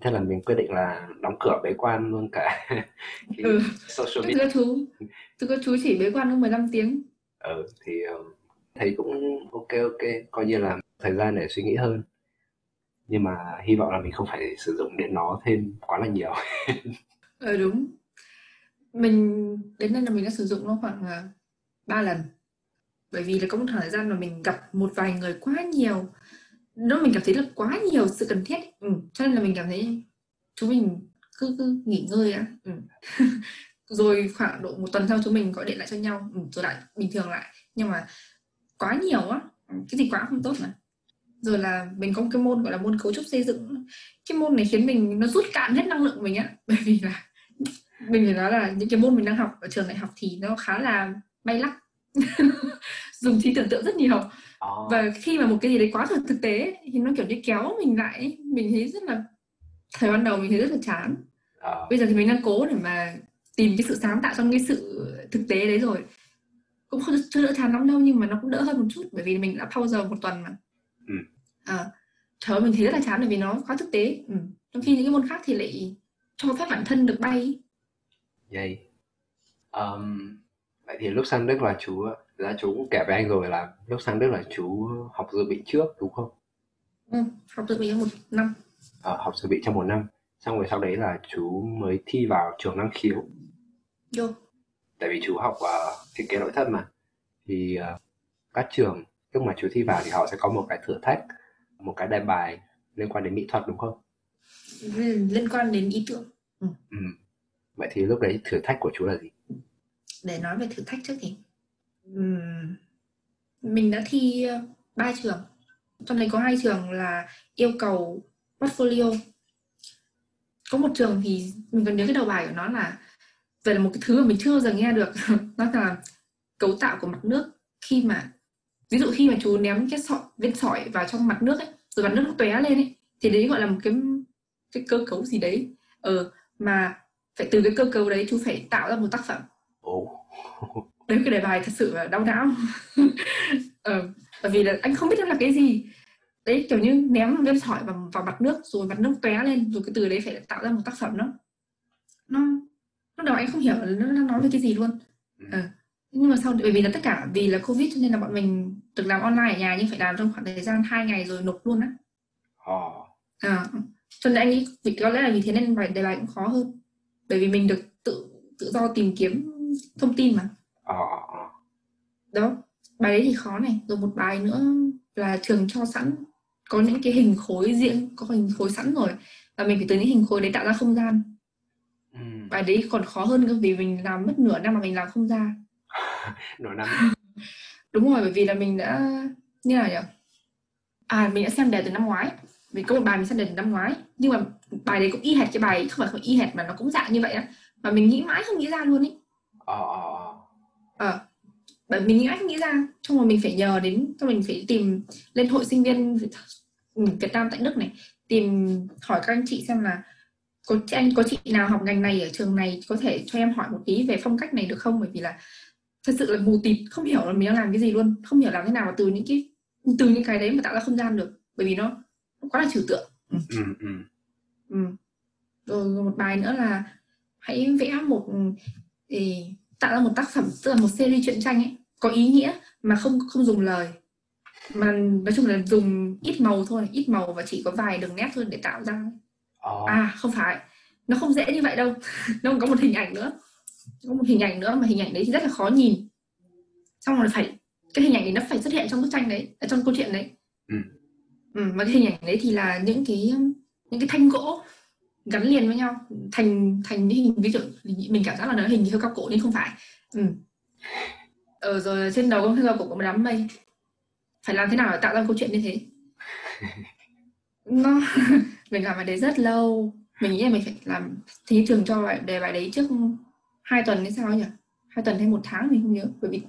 Thế là mình quyết định là đóng cửa bế quan luôn cả ừ. social media. Tức là chú, tức là chú chỉ bế quan lúc mười lăm tiếng. Ừ, thì thấy cũng ok ok, coi như là thời gian để suy nghĩ hơn. Nhưng mà hy vọng là mình không phải sử dụng đến nó thêm quá là nhiều. Ừ đúng. Mình đến đây là mình đã sử dụng nó khoảng ba lần. Bởi vì là có một thời gian mà mình gặp một vài người quá nhiều, nó mình cảm thấy là quá nhiều sự cần thiết. Ừ. Cho nên là mình cảm thấy chúng mình cứ, cứ nghỉ ngơi đã. Ừ. Rồi khoảng độ một tuần sau chúng mình gọi điện lại cho nhau, ừ, rồi lại bình thường lại. Nhưng mà quá nhiều á, cái gì quá không tốt mà. Rồi là mình có một cái môn gọi là môn cấu trúc xây dựng. Cái môn này khiến mình nó rút cạn hết năng lượng mình á. Bởi vì là mình phải nói là những cái môn mình đang học ở trường đại học thì nó khá là bay lắc. Dùng trí tưởng tượng rất nhiều. Oh. Và khi mà một cái gì đấy quá thực tế ấy, thì nó kiểu như kéo mình lại ấy. Mình thấy rất là, thời ban đầu mình thấy rất là chán. Oh. Bây giờ thì mình đang cố để mà tìm cái sự sáng tạo trong cái sự thực tế đấy rồi. Cũng không, chưa đỡ chán lắm đâu, nhưng mà nó cũng đỡ hơn một chút. Bởi vì mình đã pause một tuần mà. Ừ. À, trời ơi, mình thấy rất là chán bởi vì nó quá thực tế. Ừ. Trong khi những cái môn khác thì lại cho phép bản thân được bay. Vậy um, vậy thì lúc sang Đức là chú, là chú cũng kể với anh rồi là lúc sang Đức là chú học dự bị trước đúng không? Ừ, học dự bị trong một năm. À, học dự bị trong một năm. Xong rồi sau đấy là chú mới thi vào trường năng khiếu. Được. Tại vì chú học uh, thiết kế nội thất mà, thì uh, các trường lúc mà chú thi vào thì họ sẽ có một cái thử thách, một cái đề bài liên quan đến mỹ thuật đúng không? Liên quan đến ý tưởng. Ừ. Ừ. Vậy thì lúc đấy thử thách của chú là gì? Để nói về thử thách trước thì uhm, mình đã thi ba trường, trong đấy có hai trường là yêu cầu portfolio. Có một trường thì mình còn nhớ cái đầu bài của nó là về một cái thứ mà mình chưa bao giờ nghe được. Nó là cấu tạo của mặt nước. Khi mà ví dụ khi mà chú ném cái sỏi, viên sỏi vào trong mặt nước ấy, rồi mặt nước nó tóe lên ấy, thì đấy gọi là một cái cái cơ cấu gì đấy. Ờ, mà phải từ cái cơ cấu đấy chú phải tạo ra một tác phẩm. Oh. Đấy, cái đề bài thật sự là đau não. Ờ, bởi vì là anh không biết nó là cái gì. Đấy, kiểu như ném viên sỏi vào, vào mặt nước, rồi mặt nước tóe lên, rồi cái từ đấy phải tạo ra một tác phẩm đó. Nó lúc đầu anh không hiểu nó, nó nói về cái gì luôn. Ờ. Nhưng mà sau, bởi vì là tất cả vì là Covid cho nên là bọn mình được làm online ở nhà, nhưng phải làm trong khoảng thời gian hai ngày rồi nộp luôn á. Oh. À, cho nên anh nghĩ vì có lẽ là vì thế nên bài đề bài cũng khó hơn. Bởi vì mình được tự tự do tìm kiếm thông tin mà. Oh. Đó, bài đấy thì khó này. Rồi một bài nữa là trường cho sẵn, có những cái hình khối riêng, có hình khối sẵn rồi, và mình phải từ những hình khối đấy tạo ra không gian. Mm. Bài đấy còn khó hơn cơ, vì mình làm mất nửa năm mà mình làm không ra. Nửa năm. Đúng rồi, bởi vì là mình đã như nào nhỉ? À, mình đã xem đề từ năm ngoái. Mình có một bài mình xem đề từ năm ngoái, nhưng mà bài đấy cũng y hệt cái bài, không phải không y hệt mà nó cũng dạng như vậy á, mà mình nghĩ mãi không nghĩ ra luôn ấy. Ờ. Ờ. Bởi mình nghĩ mãi không nghĩ ra, xong rồi mình phải nhờ đến, xong mình phải tìm lên hội sinh viên Việt Nam tại Đức này, tìm hỏi các anh chị xem là có anh có chị nào học ngành này ở trường này có thể cho em hỏi một tí về phong cách này được không, bởi vì là thật sự là mù tịt, không hiểu là mình đang làm cái gì luôn, không hiểu làm thế nào mà từ những cái từ những cái đấy mà tạo ra không gian được, bởi vì nó, nó quá là trừu tượng. Ừ. Ừ. Ừ. Rồi một bài nữa là hãy vẽ một để tạo ra một tác phẩm, tức là một series truyện tranh ấy, có ý nghĩa mà không không dùng lời, mà nói chung là dùng ít màu thôi, ít màu và chỉ có vài đường nét thôi để tạo ra. Oh. À không phải, nó không dễ như vậy đâu. Nó còn có một hình ảnh nữa. Có một hình ảnh nữa mà hình ảnh đấy thì rất là khó nhìn. Xong rồi phải, cái hình ảnh đấy nó phải xuất hiện trong bức tranh đấy, trong câu chuyện đấy. Ừ. Ừ, mà cái hình ảnh đấy thì là những cái những cái thanh gỗ gắn liền với nhau thành thành những hình, ví dụ mình cảm giác là nó hình theo cao cổ nên không phải. Ừ. Ờ, rồi trên đầu không theo cao cổ có một đám mây. Phải làm thế nào để tạo ra câu chuyện như thế? Nó mình làm bài đấy rất lâu. Mình nghĩ là mình phải làm thí trường cho bài, đề bài đấy trước hai tuần hay sao nhỉ, hai tuần hay một tháng mình không nhớ, bởi vì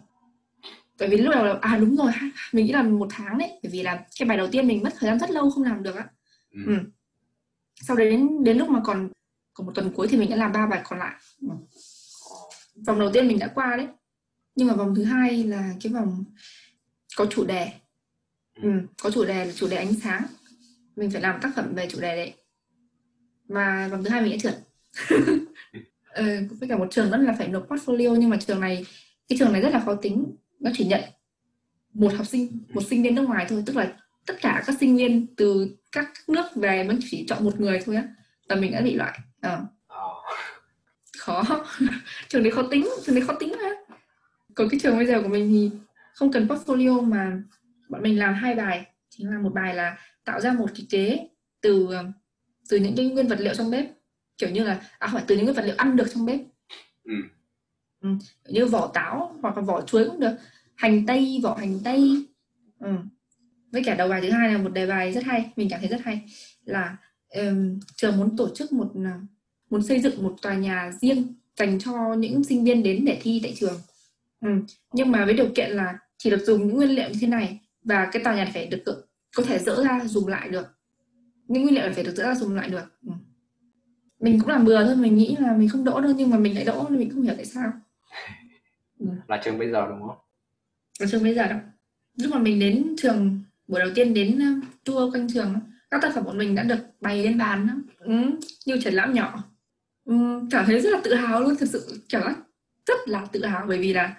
bởi vì lúc đầu là à đúng rồi, mình nghĩ là một tháng đấy, bởi vì là cái bài đầu tiên mình mất thời gian rất lâu không làm được á. Ừ. Ừ. Sau đấy đến đến lúc mà còn còn một tuần cuối thì mình đã làm ba bài còn lại. Ừ. Vòng đầu tiên mình đã qua đấy, nhưng mà vòng thứ hai là cái vòng có chủ đề. Ừ. Có chủ đề là chủ đề ánh sáng, mình phải làm tác phẩm về chủ đề đấy, và vòng thứ hai mình đã trượt. Ừ, với cả một trường rất là phải nộp portfolio, nhưng mà trường này cái trường này rất là khó tính, nó chỉ nhận một học sinh, một sinh viên nước ngoài thôi, tức là tất cả các sinh viên từ các nước về vẫn chỉ chọn một người thôi á, là mình đã bị loại. À. Khó. Trường đấy khó tính, trường đấy khó tính á. Còn cái trường bây giờ của mình thì không cần portfolio, mà bọn mình làm hai bài, chính là một bài là tạo ra một cái kế từ từ những cái nguyên vật liệu trong bếp, kiểu như là à, hỏi từ những cái vật liệu ăn được trong bếp. Ừ. Ừ, như vỏ táo hoặc là vỏ chuối cũng được, hành tây, vỏ hành tây. Ừ. Với cả đầu bài thứ hai là một đề bài rất hay, mình cảm thấy rất hay, là um, trường muốn tổ chức một muốn xây dựng một tòa nhà riêng dành cho những sinh viên đến để thi tại trường. Ừ. Nhưng mà với điều kiện là chỉ được dùng những nguyên liệu như thế này, và cái tòa nhà phải được tự, có thể dỡ ra dùng lại được, những nguyên liệu phải được dỡ ra dùng lại được. Ừ. Mình cũng làm bừa thôi, mình nghĩ là mình không đỗ đâu, nhưng mà mình lại đỗ, nên mình không hiểu tại sao. Ừ. Là trường bây giờ đúng không? Là trường bây giờ đó. Lúc mà mình đến trường, buổi đầu tiên đến tour quanh trường, các tác phẩm bọn mình đã được bày lên bàn. Ừ, như triển lãm nhỏ. Ừ, cảm thấy rất là tự hào luôn, thực sự cảm giác rất là tự hào, bởi vì là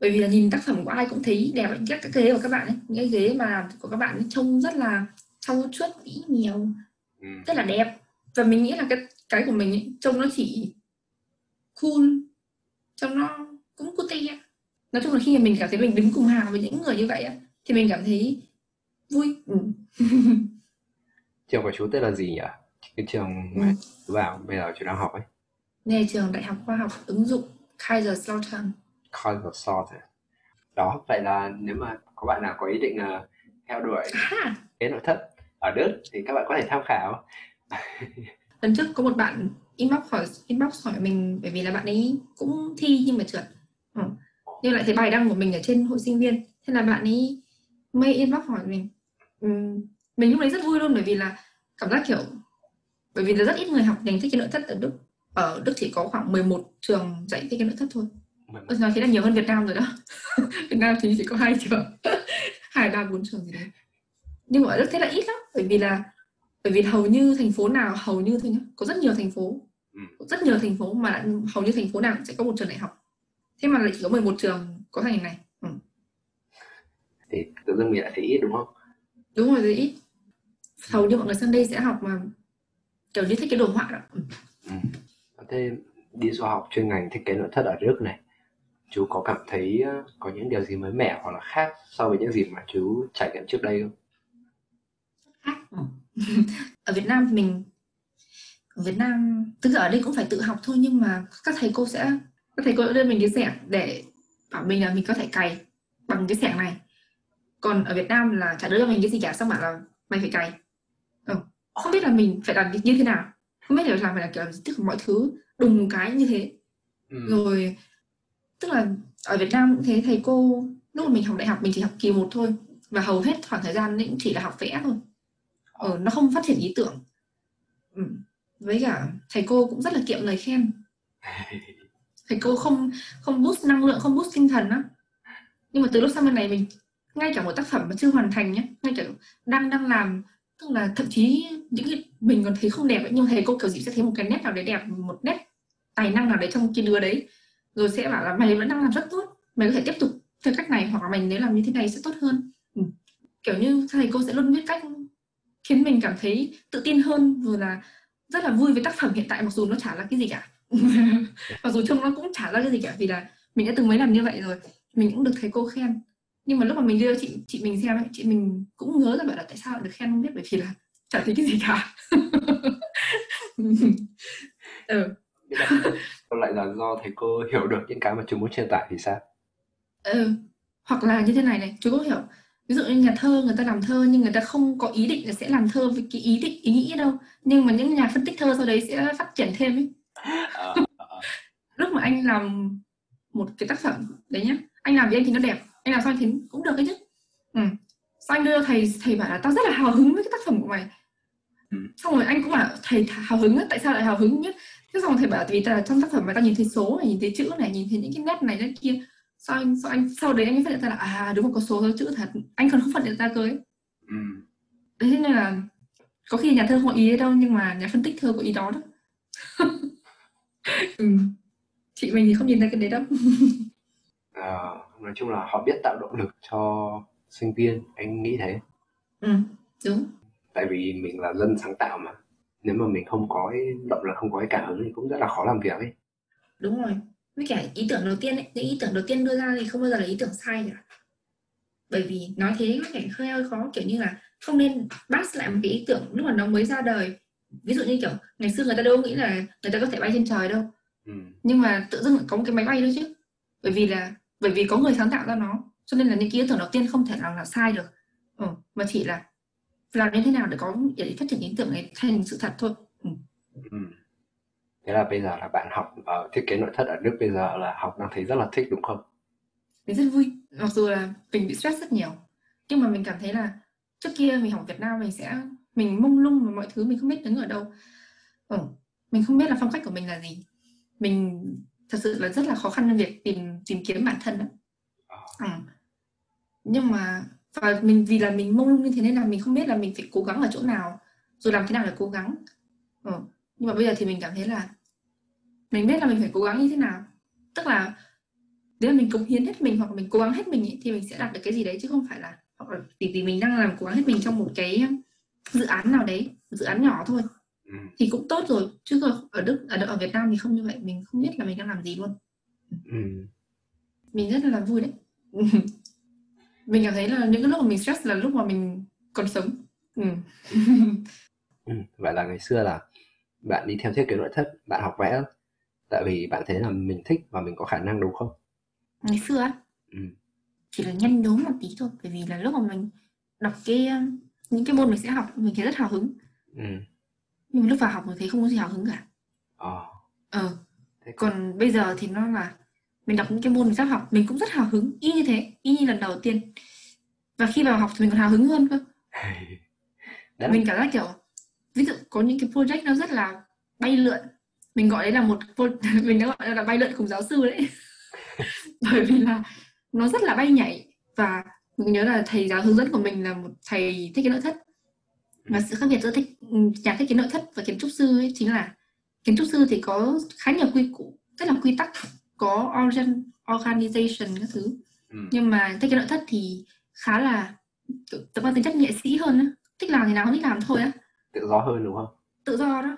bởi vì là nhìn tác phẩm của ai cũng thấy đẹp, các cái ghế của các bạn ấy, những cái ghế mà của các bạn ấy trông rất là trau chuốt, mỹ nhiều, ừ, rất là đẹp. Và mình nghĩ là cái cái của mình ấy, trông nó chỉ cool, trông nó cũng cute á. Nói chung là khi mà mình cảm thấy mình đứng cùng hàng với những người như vậy á, thì mình cảm thấy vui. Ừ. Trường của chú tên là gì nhỉ? Cái trường ừ. mà chú bảo bây giờ chú đang học ấy. Nghe trường Đại học Khoa học Ứng dụng Kaiserslautern. Kaiserslautern. Đó, vậy là nếu mà các bạn nào có ý định uh, theo đuổi à. cái nội thất ở Đức thì các bạn có thể tham khảo. Lần trước có một bạn inbox hỏi, inbox hỏi mình, bởi vì là bạn ấy cũng thi nhưng mà trượt. Ừ. Nhưng lại thấy bài đăng của mình ở trên hội sinh viên, thế là bạn ấy mê inbox hỏi mình. Ừ. Mình lúc đấy rất vui luôn, bởi vì là cảm giác kiểu bởi vì là rất ít người học ngành thiết kế nội thất ở Đức. Ở Đức chỉ có khoảng mười một trường dạy thiết kế nội thất thôi. Ôi nói thế là nhiều hơn Việt Nam rồi đó. Việt Nam thì chỉ có hai trường, hai ba bốn trường gì đấy. Nhưng mà ở Đức thế là ít lắm, bởi vì là bởi vì hầu như thành phố nào hầu như thôi nhá, có rất nhiều thành phố, có rất nhiều thành phố mà hầu như thành phố nào cũng sẽ có một trường đại học, thế mà lại chỉ có mười một trường có thành này. Ừ. Thì tự dưng mình lại thấy ít đúng không? Đúng rồi, thấy ít. Hầu như mọi người sang đây sẽ học mà kiểu như thích cái đồ họa đó. Ừ. Ừ. Thế đi du học chuyên ngành thiết kế nội thất ở Đức này, chú có cảm thấy có những điều gì mới mẻ hoặc là khác so với những gì mà chú trải nghiệm trước đây không? Khác. Ừ. Ở Việt Nam mình ở Việt Nam thực ra ở đây cũng phải tự học thôi, nhưng mà các thầy cô sẽ các thầy cô sẽ đưa mình cái xẻng để bảo mình là mình có thể cày bằng cái xẻng này, còn ở Việt Nam là chả đưa cho mình cái gì cả, xong bảo là mày phải cày. Ừ. Không biết là mình phải làm như thế nào, không biết là làm phải là kiểu tức mọi thứ đùng một cái như thế. Ừ. Rồi tức là ở Việt Nam cũng thế, thầy cô lúc mà mình học đại học mình chỉ học kỳ một thôi, và hầu hết khoảng thời gian cũng chỉ là học vẽ thôi. Ờ, nó không phát triển ý tưởng. Ừ. Với cả thầy cô cũng rất là kiệm lời khen, thầy cô không không boost năng lượng, không boost tinh thần á. Nhưng mà từ lúc sang bên này mình ngay cả một tác phẩm mà chưa hoàn thành nhá, ngay cả đang đang làm, tức là thậm chí những cái mình còn thấy không đẹp ấy, nhưng thầy cô kiểu gì sẽ thấy một cái nét nào đấy đẹp, một nét tài năng nào đấy trong cái đứa đấy, rồi sẽ bảo là mày vẫn đang làm rất tốt, mày có thể tiếp tục theo cách này, hoặc là mày nếu làm như thế này sẽ tốt hơn. Ừ. Kiểu như thầy cô sẽ luôn biết cách khiến mình cảm thấy tự tin hơn, rồi là rất là vui với tác phẩm hiện tại, mặc dù nó chả là cái gì cả. Mặc dù trông nó cũng chả ra cái gì cả, vì là mình đã từng mới làm như vậy rồi, mình cũng được thầy cô khen. Nhưng mà lúc mà mình đưa chị chị mình xem ấy, chị mình cũng ngớ ra bảo là tại sao được khen không biết, bởi vì là chả thấy cái gì cả. Ừ. Lại là do thầy cô hiểu được những cái mà chúng muốn truyền tải thì sao? Ừ. Hoặc là như thế này này, chú cũng hiểu. Ví dụ như nhà thơ, người ta làm thơ nhưng người ta không có ý định là sẽ làm thơ với cái ý định ý nghĩa đâu, nhưng mà những nhà phân tích thơ sau đấy sẽ phát triển thêm ấy. lúc mà anh làm một cái tác phẩm đấy nhá, anh làm gì anh thì nó đẹp, anh làm sao thì cũng được đấy chứ. Ừ. Sau anh đưa thầy, thầy bảo là tao rất là hào hứng với cái tác phẩm của mày. Ừ. Xong rồi anh cũng bảo thầy hào hứng á, tại sao lại hào hứng nhất? Thế xong rồi thầy bảo vì ta, trong tác phẩm mà tao nhìn thấy số này, nhìn thấy chữ này, nhìn thấy những cái nét này nét kia. Sau anh, sau anh sau đấy anh mới phát hiện ra là à đúng là có số có chữ thật, anh còn không phát hiện ra cơ ấy. Ừ. Đấy thế nên là có khi nhà thơ không có ý đâu nhưng mà nhà phân tích thơ có ý đó đó. Ừ. Chị mình thì không nhìn ra cái đấy đâu. À, nói chung là họ biết tạo động lực cho sinh viên, anh nghĩ thế. Ừ, đúng. Tại vì mình là dân sáng tạo mà, nếu mà mình không có cái động lực, không có cái cảm hứng thì cũng rất là khó làm việc ấy. Đúng rồi, với cả ý tưởng đầu tiên ấy, những ý tưởng đầu tiên đưa ra thì không bao giờ là ý tưởng sai cả. Bởi vì nói thế có thể hơi khó, kiểu như là không nên pass lại một cái ý tưởng lúc mà nó mới ra đời. Ví dụ như kiểu ngày xưa người ta đâu nghĩ là người ta có thể bay trên trời đâu. Ừ. Nhưng mà tự dưng lại có một cái máy bay đó chứ. Bởi vì là bởi vì có người sáng tạo ra nó, cho nên là những ý tưởng đầu tiên không thể nào là sai được. Ừ. Mà chỉ là làm như thế nào để có để phát triển ý tưởng này thành sự thật thôi. Ừ. Ừ. Thế là bây giờ là bạn học ở thiết kế nội thất ở Đức bây giờ là học đang thấy rất là thích đúng không? Mình rất vui, mặc dù là mình bị stress rất nhiều, nhưng mà mình cảm thấy là trước kia mình học Việt Nam mình sẽ mình mông lung và mọi thứ mình không biết đứng ở đâu. Ừ. Mình không biết là phong cách của mình là gì, mình thật sự là rất là khó khăn trong việc tìm tìm kiếm bản thân đó. Ừ. Nhưng mà và mình vì là mình mông lung như thế nên là mình không biết là mình phải cố gắng ở chỗ nào, rồi làm thế nào để cố gắng. Ừ. Nhưng mà bây giờ thì mình cảm thấy là mình biết là mình phải cố gắng như thế nào, tức là nếu mình cống hiến hết mình hoặc mình cố gắng hết mình ấy, thì mình sẽ đạt được cái gì đấy, chứ không phải là hoặc là vì, vì mình đang làm cố gắng hết mình trong một cái dự án nào đấy, dự án nhỏ thôi. Ừ. Thì cũng tốt rồi, chứ ở Đức ở, ở Việt Nam thì không như vậy, mình không biết là mình đang làm gì luôn. Ừ. Mình rất là vui đấy. Mình cảm thấy là những cái lúc mà mình stress là lúc mà mình còn sống. Ừ. Ừ. Vậy là ngày xưa là bạn đi theo thiết kế nội thất, bạn học vẽ tại vì bạn thấy là mình thích và mình có khả năng đúng không? Ngày xưa á? Ừ. Chỉ là nhanh đốn một tí thôi, bởi vì là lúc mà mình đọc cái những cái môn mình sẽ học mình thấy rất hào hứng. Ừ. Nhưng mà lúc vào học mình thấy không có gì hào hứng cả. Ờ. Ờ. Thế còn bây giờ thì nó là mình đọc những cái môn mình sắp học mình cũng rất hào hứng, y như thế, y như lần đầu tiên. Và khi vào học thì mình còn hào hứng hơn cơ. Đấy. Mình cảm giác kiểu ví dụ có những cái project nó rất là bay lượn, mình gọi đấy là một mình đã gọi là bay lượn cùng giáo sư đấy. Bởi vì là nó rất là bay nhảy. Và mình nhớ là thầy giáo hướng dẫn của mình là một thầy thiết kế nội thất, và sự khác biệt giữa thích, nhà thiết kế nội thất và kiến trúc sư ấy chính là kiến trúc sư thì có khá nhiều quy củ, rất là quy tắc, có organ, organization các thứ. Ừ. Nhưng mà thiết kế nội thất thì khá là tập vào tính chất nghệ sĩ hơn á, thích làm thì nào không thích làm thôi á, tự do hơn đúng không? Tự do đó,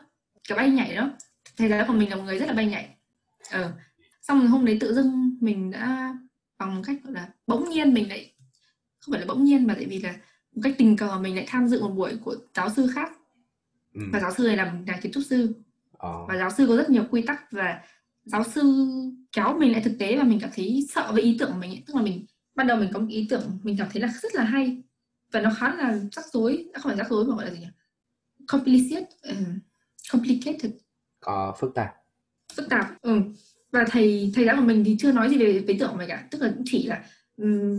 cái bay nhảy đó. Thầy giáo của mình là một người rất là bay nhảy. Ờ. Xong rồi hôm đấy tự dưng mình đã bằng cách gọi là bỗng nhiên mình lại không phải là bỗng nhiên mà tại vì là một cách tình cờ mình lại tham dự một buổi của giáo sư khác. Ừ. Và giáo sư này là là kiến trúc sư. Ờ. Và giáo sư có rất nhiều quy tắc và giáo sư kéo mình lại thực tế và mình cảm thấy sợ với ý tưởng của mình ấy. Tức là mình ban đầu mình có một ý tưởng mình cảm thấy là rất là hay và nó khá là rắc rối, không phải rắc rối mà gọi là gì nhỉ? Complicated, uh, complicated. Có phức tạp. Phức tạp. Ừ. Và thầy thầy giáo của mình thì chưa nói gì về ý tưởng của mình cả, tức là chỉ là um,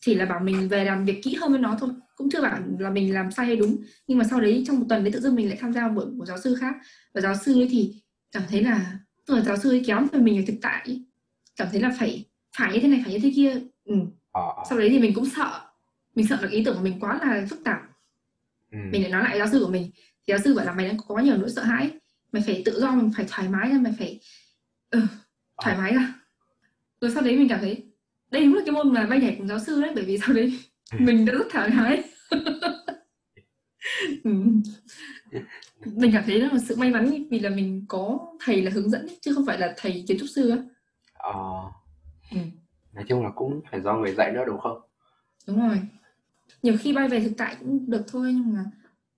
chỉ là bảo mình về làm việc kỹ hơn với nó thôi, cũng chưa bảo là mình làm sai hay đúng. Nhưng mà sau đấy trong một tuần đấy tự dưng mình lại tham gia buổi của giáo sư khác và giáo sư ấy thì cảm thấy là tức là giáo sư ấy kéo về mình ở thực tại, cảm thấy là phải phải như thế này phải như thế kia. Ừ. À. Sau đấy thì mình cũng sợ, mình sợ là ý tưởng của mình quá là phức tạp. Ừ. Mình lại nói lại giáo sư của mình thì giáo sư bảo là mày đang có nhiều nỗi sợ hãi, mày phải tự do, mình phải thoải mái ra, mày phải ừ, thoải mái ra. Rồi sau đấy mình cảm thấy đây đúng là cái môn mà bay nhảy cùng giáo sư đấy, bởi vì sau đấy mình đã rất thoải mái. Ừ. Mình cảm thấy đó là sự may mắn vì là mình có thầy là hướng dẫn chứ không phải là thầy kiến trúc sư á. Ờ. Ừ. Nói chung là cũng phải do người dạy nữa đúng không? Đúng rồi. Nhiều khi bay về thực tại cũng được thôi, nhưng mà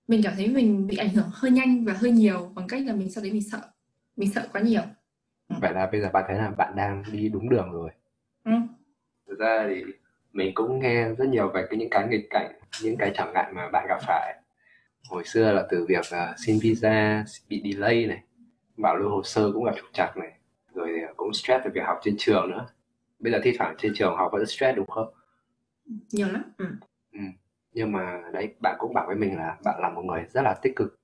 mình cảm thấy mình bị ảnh hưởng hơi nhanh và hơi nhiều bằng cách là mình sau đấy mình sợ, mình sợ quá nhiều. Ừ. Vậy là bây giờ bạn thấy là bạn đang đi đúng đường rồi. Ừ. Thực ra thì mình cũng nghe rất nhiều về cái những cái nghịch cảnh, những cái trở ngại mà bạn gặp phải. Hồi xưa là từ việc uh, xin visa bị delay này, bảo lưu hồ sơ cũng gặp trục trặc này, rồi cũng stress về việc học trên trường nữa. Bây giờ thi thoảng trên trường học vẫn stress đúng không? Nhiều lắm. Ừ. Ừ. Nhưng mà đấy, bạn cũng bảo với mình là bạn là một người rất là tích cực.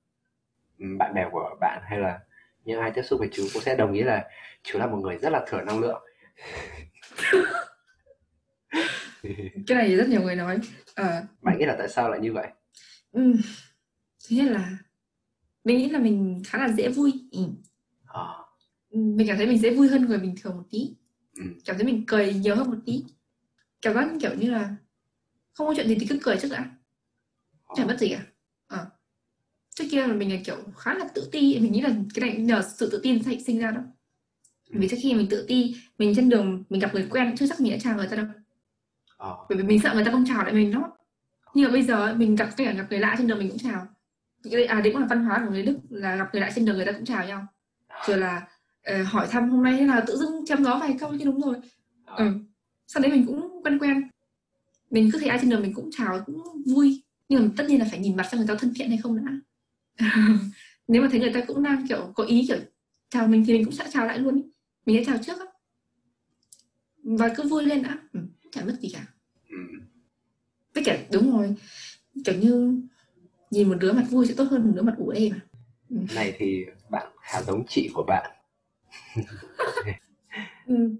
Bạn bè của bạn hay là những ai tiếp xúc với chú cũng sẽ đồng ý là chú là một người rất là thừa năng lượng. Cái này rất nhiều người nói. À, bạn nghĩ là tại sao lại như vậy? Ừ. Thứ nhất là mình nghĩ là mình khá là dễ vui. Ừ. À. Mình cảm thấy mình dễ vui hơn người bình thường một tí. Ừ. Cảm thấy mình cười nhiều hơn một tí. Cảm giác kiểu như là không có chuyện gì thì cứ cười trước đã, chẳng bất gì cả. À. Trước kia là mình là kiểu khá là tự ti. Mình nghĩ là cái này nhờ sự tự tin sinh ra đó. Ừ. Vì trước khi mình tự ti, mình trên đường mình gặp người quen chưa chắc mình đã chào người ta đâu. À. Bởi vì mình sợ người ta không chào lại mình đó. Nhưng mà bây giờ mình gặp cái gặp người lạ trên đường mình cũng chào. À, đấy cũng là văn hóa của người Đức, là gặp người lạ trên đường người ta cũng chào nhau. Rồi là uh, hỏi thăm hôm nay thế nào, tự dưng chém gió vài câu chứ đúng rồi. Ừ. Sau đấy mình cũng quen quen. Mình cứ thấy ai trên đường mình cũng chào, cũng vui. Nhưng mà tất nhiên là phải nhìn mặt xem người ta thân thiện hay không đã. Nếu mà thấy người ta cũng đang kiểu có ý kiểu chào mình thì mình cũng sẽ chào lại luôn ý. Mình sẽ chào trước á. Và cứ vui lên đã. Ừ, chả mất gì cả. Với cả đúng rồi, kiểu như nhìn một đứa mặt vui sẽ tốt hơn một đứa mặt ủ ê mà. Ừ. Này thì bạn khá giống chị của bạn.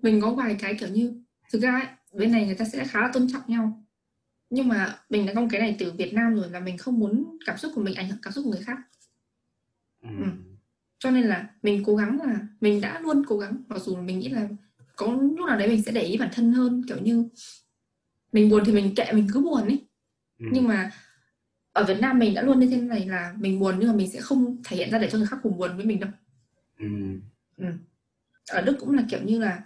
Mình có vài cái kiểu như, thực ra ấy, bên này người ta sẽ khá là tôn trọng nhau. Nhưng mà mình đã có cái này từ Việt Nam rồi, là mình không muốn cảm xúc của mình ảnh hưởng cảm xúc của người khác. Ừ. Ừ. Cho nên là mình cố gắng là, mình đã luôn cố gắng, mặc dù mình nghĩ là có lúc nào đấy mình sẽ để ý bản thân hơn, kiểu như mình buồn thì mình kệ, mình cứ buồn ấy. Ừ. Nhưng mà ở Việt Nam mình đã luôn như thế này là mình buồn nhưng mà mình sẽ không thể hiện ra để cho người khác cùng buồn với mình đâu. Ừ. Ừ. Ở Đức cũng là kiểu như là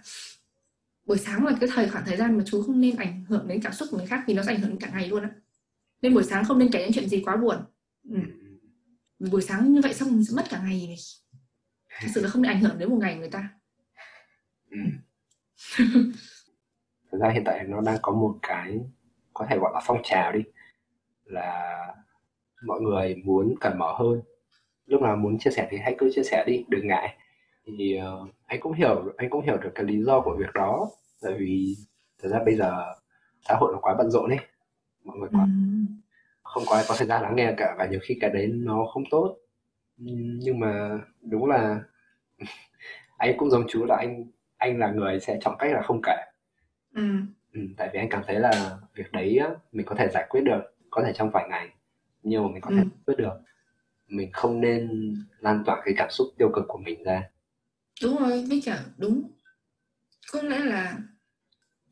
buổi sáng là cái thời khoảng thời gian mà chú không nên ảnh hưởng đến cảm xúc của người khác vì nó sẽ ảnh hưởng đến cả ngày luôn á. Nên buổi sáng không nên kể những chuyện gì quá buồn. Ừ. Buổi sáng như vậy xong mình sẽ mất cả ngày này. Thật sự là không nên ảnh hưởng đến một ngày người ta. Ừ. Thực ra hiện tại nó đang có một cái có thể gọi là phong trào đi, là mọi người muốn cởi mở hơn. Lúc nào muốn chia sẻ thì hãy cứ chia sẻ đi, đừng ngại. Thì uh, anh cũng hiểu anh cũng hiểu được cái lý do của việc đó, tại vì thực ra bây giờ xã hội nó quá bận rộn ấy, mọi người quá, ừ. không có ai có thời gian lắng nghe cả, và nhiều khi cái đấy nó không tốt. Nhưng mà đúng là anh cũng giống chú, là anh anh là người sẽ chọn cách là không kể. Ừ. Ừ, tại vì anh cảm thấy là việc đấy mình có thể giải quyết được, có thể trong vài ngày, nhưng mà mình có ừ. thể giải quyết được. Mình không nên lan tỏa cái cảm xúc tiêu cực của mình ra. Đúng rồi, với cả đúng. Có lẽ là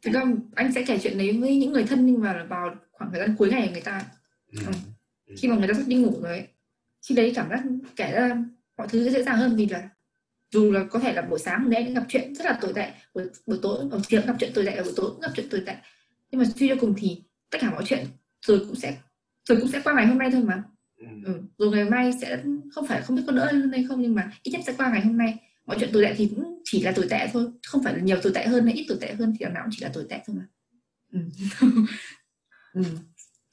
thực ra anh sẽ kể chuyện đấy với những người thân, nhưng mà vào khoảng thời gian cuối ngày người ta ừ. Ừ. Ừ. Khi mà người ta sắp đi ngủ rồi, khi đấy cảm giác kể ra mọi thứ dễ dàng hơn. Vì là dù là có thể là buổi sáng hôm nay gặp chuyện rất là tồi tệ, buổi, buổi tối ở chiều gặp chuyện tồi tệ, buổi tối gặp chuyện tồi tệ, nhưng mà suy cho cùng thì tất cả mọi chuyện rồi cũng sẽ rồi cũng sẽ qua ngày hôm nay thôi mà. Ừ. Rồi ngày mai sẽ không phải không biết có đỡ hơn hay không, nhưng mà ít nhất sẽ qua ngày hôm nay. Mọi chuyện tồi tệ thì cũng chỉ là tồi tệ thôi, không phải là nhiều tồi tệ hơn hay ít tồi tệ hơn, thì nào cũng chỉ là tồi tệ thôi mà. Ừ. Ừ.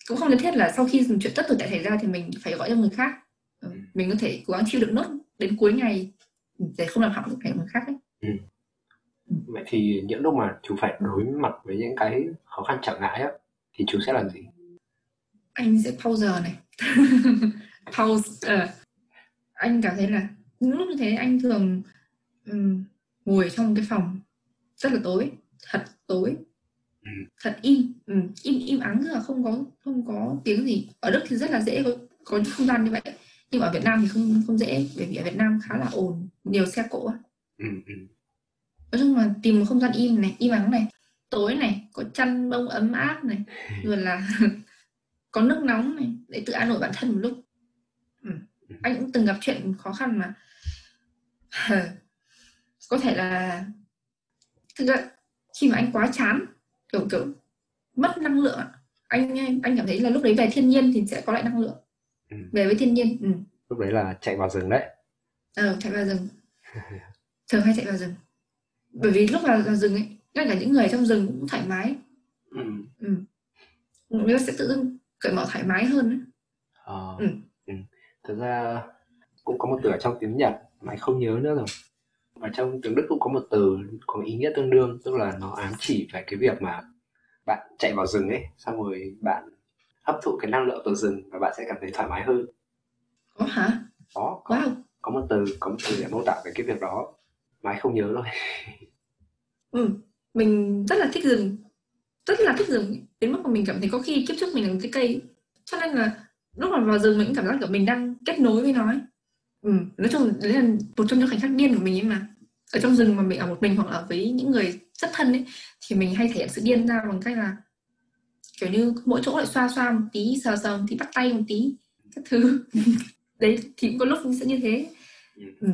Cũng không nhất thiết là sau khi chuyện tất tồi tệ xảy ra thì mình phải gọi cho người khác. Ừ. Mình có thể cố gắng chịu đựng nốt đến cuối ngày để không làm hỏng được ngày người khác ấy. Ừ. Ừ. Vậy thì những lúc mà chú phải đối mặt với những cái khó khăn trở ngại á, thì chú sẽ làm gì? Anh sẽ pause này. Pause. Uh. Anh cảm thấy là những lúc như thế anh thường um, ngồi trong cái phòng rất là tối, thật tối, ừ. thật im, ừ, im im ắng, là không có không có tiếng gì. Ở Đức thì rất là dễ có, có những không gian như vậy, nhưng mà ở Việt Nam thì không không dễ, bởi vì ở Việt Nam khá là ồn, nhiều xe cộ. Ừ. Nói chung là tìm một không gian im này, im ắng này, tối này, có chăn bông ấm áp này, rồi là có nước nóng này để tự an ủi bản thân một lúc. Ừ. Anh cũng từng gặp chuyện khó khăn mà. Có thể là thực ra khi mà anh quá chán, kiểu kiểu mất năng lượng, anh anh cảm thấy là lúc đấy về thiên nhiên thì sẽ có lại năng lượng. Ừ. Về với thiên nhiên. Ừ. Lúc đấy là chạy vào rừng đấy. Ờ, chạy vào rừng. Thường hay chạy vào rừng. Bởi vì lúc vào, vào rừng ấy, ngay cả những người trong rừng cũng thoải mái. Ừ. Ừ. Nó sẽ tự dưng cởi mở thoải mái hơn. Ờ. Ừ. Thật ra cũng có một từ ở trong tiếng Nhật mà anh không nhớ nữa rồi. ở trong tiếng Đức cũng có một từ có ý nghĩa tương đương, tức là nó ám chỉ về cái việc mà bạn chạy vào rừng ấy, xong rồi bạn hấp thụ cái năng lượng từ rừng và bạn sẽ cảm thấy thoải mái hơn. Có hả? Có, có, wow. Có một từ, có một từ để mô tả về cái việc đó mà anh không nhớ rồi. Ừ, mình rất là thích rừng, rất là thích rừng đến mức mà mình cảm thấy có khi kiếp trước mình là một cái cây, cho nên là lúc mà vào rừng mình cũng cảm giác kiểu mình đang kết nối với nó ấy. Ừ, nói chung đấy là một trong những khoảnh khắc điên của mình ấy, mà ở trong rừng mà mình ở một mình hoặc là với những người rất thân ấy thì mình hay thể hiện sự điên ra bằng cách là kiểu như mỗi chỗ lại xoa xoa một tí, sờ sờ một tí, bắt tay một tí các thứ. Đấy thì cũng có lúc mình sẽ như thế. Ừ.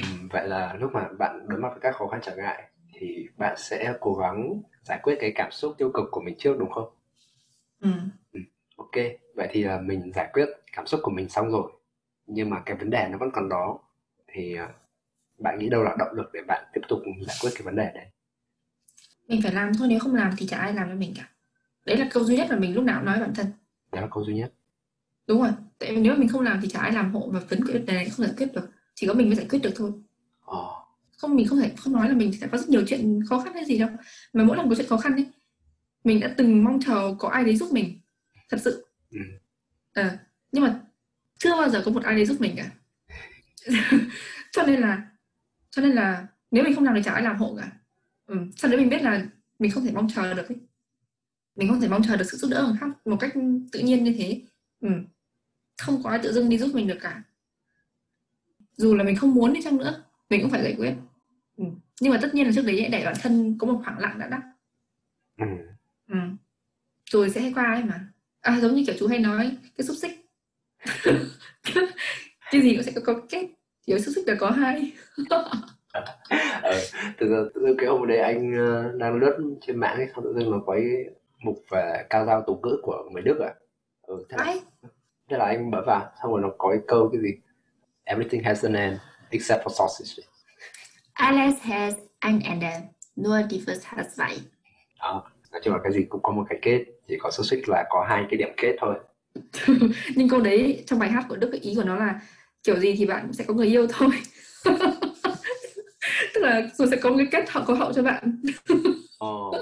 Ừ, vậy là lúc mà bạn đối mặt với các khó khăn trở ngại thì bạn sẽ cố gắng giải quyết cái cảm xúc tiêu cực của mình trước, đúng không? Ừ. Ừ. Ok, vậy thì là mình giải quyết cảm xúc của mình xong rồi, nhưng mà cái vấn đề nó vẫn còn đó, thì bạn nghĩ đâu là động lực để bạn tiếp tục giải quyết cái vấn đề đấy? Mình phải làm thôi, nếu không làm thì chả ai làm cho mình cả. Đấy là câu duy nhất mà mình lúc nào cũng nói bản thân. Đấy là câu duy nhất. Đúng rồi, tại vì nếu mà mình không làm thì chả ai làm hộ, và vấn đề này không giải quyết được, chỉ có mình mới giải quyết được thôi. Ờ. Không, mình không thể không nói là mình sẽ có rất nhiều chuyện khó khăn hay gì đâu, mà mỗi lần có chuyện khó khăn ấy, mình đã từng mong chờ có ai đấy giúp mình, thật sự. Ừ. À, nhưng mà chưa bao giờ có một ai đấy giúp mình cả. cho nên là cho nên là nếu mình không làm thì chả ai làm hộ cả. Ừ. Sau đấy mình biết là mình không thể mong chờ được ấy. Mình không thể mong chờ được sự giúp đỡ của khác một cách tự nhiên như thế. Ừ. Không có ai tự dưng đi giúp mình được cả, dù là mình không muốn đi chăng nữa mình cũng phải giải quyết. Ừ. Nhưng mà tất nhiên là trước đấy để bản thân có một khoảng lặng đã đắc. Ừ. Ừ. Rồi sẽ hay qua ấy mà. À, giống như kiểu chú hay nói cái xúc xích. Cái gì cũng sẽ có kết, chỉ có xúc xích là có hai. Ờ, từ từ cái hôm đấy anh uh, đang lướt trên mạng ấy, xong tự dưng nó quấy mục về cao giao tục ngữ của người Đức à. Ừ, thế, là, thế là anh bấm vào, xong rồi nó có cái câu cái gì everything has an end except for sausage. Alles has an Ende, nur die Wurst hat zwei. Đó, nói chung là cái gì cũng có một cái kết, chỉ có xúc xích là có hai cái điểm kết thôi. Nhưng câu đấy trong bài hát của Đức, ý của nó là kiểu gì thì bạn cũng sẽ có người yêu thôi. Tức là rồi sẽ có một cái kết hậu có hậu cho bạn. Oh.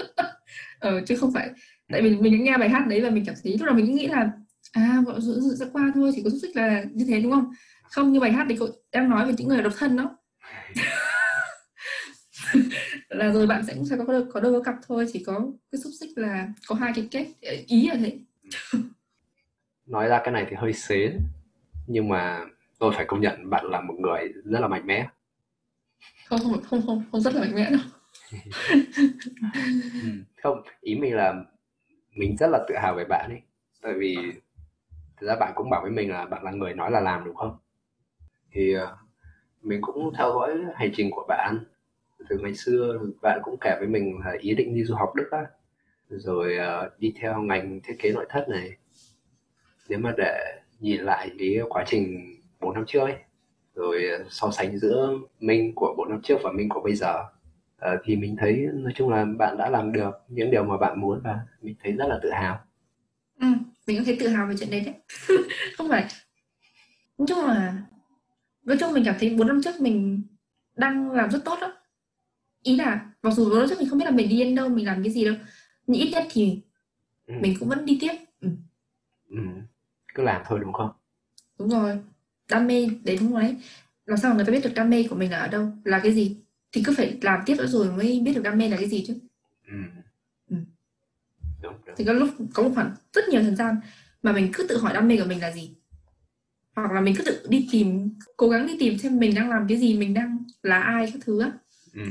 Ờ, chứ không phải, tại vì mình nghe bài hát đấy và mình cảm thấy lúc nào mình nghĩ là à, bọn dữ sẽ qua thôi, chỉ có xúc xích là như thế, đúng không? Không, như bài hát đấy cậu đang nói về những người độc thân đó. Là rồi bạn sẽ cũng sẽ có đôi, có đôi có cặp thôi, chỉ có cái xúc xích là có hai cái kết, ý là thế. Nói ra cái này thì hơi xế, nhưng mà tôi phải công nhận bạn là một người rất là mạnh mẽ. Không, không, không, không, không rất là mạnh mẽ đâu. Không, ý mình là mình rất là tự hào về bạn ấy. Tại vì thực ra bạn cũng bảo với mình là bạn là người nói là làm, đúng không? Thì mình cũng theo dõi hành trình của bạn. Từ ngày xưa bạn cũng kể với mình là ý định đi du học Đức á, rồi đi theo ngành thiết kế nội thất này. Nếu mà để nhìn lại cái quá trình bốn năm trước ấy, rồi so sánh giữa mình của bốn năm trước và mình của bây giờ, thì mình thấy nói chung là bạn đã làm được những điều mà bạn muốn, và mình thấy rất là tự hào. Ừ, mình cũng thấy tự hào về chuyện đấy đấy. Không phải, nói chung là nói chung mình cảm thấy bốn năm trước mình đang làm rất tốt đó. Ý là mặc dù bốn năm trước mình không biết là mình đi đến đâu, mình làm cái gì đâu, nhưng ít nhất thì ừ. mình cũng vẫn đi tiếp. Ừ. Ừ. Cứ làm thôi, đúng không? Đúng rồi, đam mê đấy, đúng rồi đấy. Làm sao người ta biết được đam mê của mình là ở đâu, là cái gì, thì cứ phải làm tiếp nữa rồi mới biết được đam mê là cái gì chứ. Ừ. Ừ. Đúng, đúng. Thì có lúc có một khoảng rất nhiều thời gian mà mình cứ tự hỏi đam mê của mình là gì, hoặc là mình cứ tự đi tìm, cố gắng đi tìm xem mình đang làm cái gì, mình đang là ai, các thứ á. Ừ.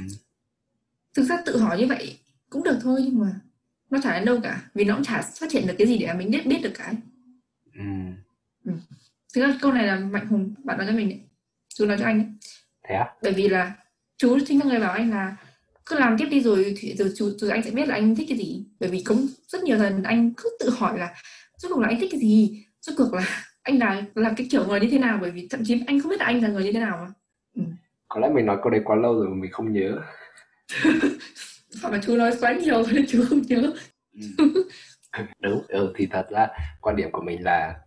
Thực ra tự hỏi như vậy cũng được thôi, nhưng mà nó chả đến đâu cả, vì nó cũng chả phát triển được cái gì để mình biết biết được cái. Ừ. Ừ. Thực ra câu này là Mạnh Hùng bạn nói cho mình đấy, chú nói cho anh đấy. Thế á? Bởi vì là chú chính là người bảo anh là cứ làm tiếp đi rồi thì rồi chú rồi anh sẽ biết là anh thích cái gì. Bởi vì cũng rất nhiều lần anh cứ tự hỏi là rốt cuộc là anh thích cái gì, rốt cuộc là anh là là cái kiểu người như thế nào, bởi vì thậm chí anh không biết là anh là người như thế nào mà. Ừ. Có lẽ mình nói câu đấy quá lâu rồi mà mình không nhớ. Hoặc là chú nói quá nhiều rồi chú không nhớ. Ừ. Đúng, ừ, thì thật ra quan điểm của mình là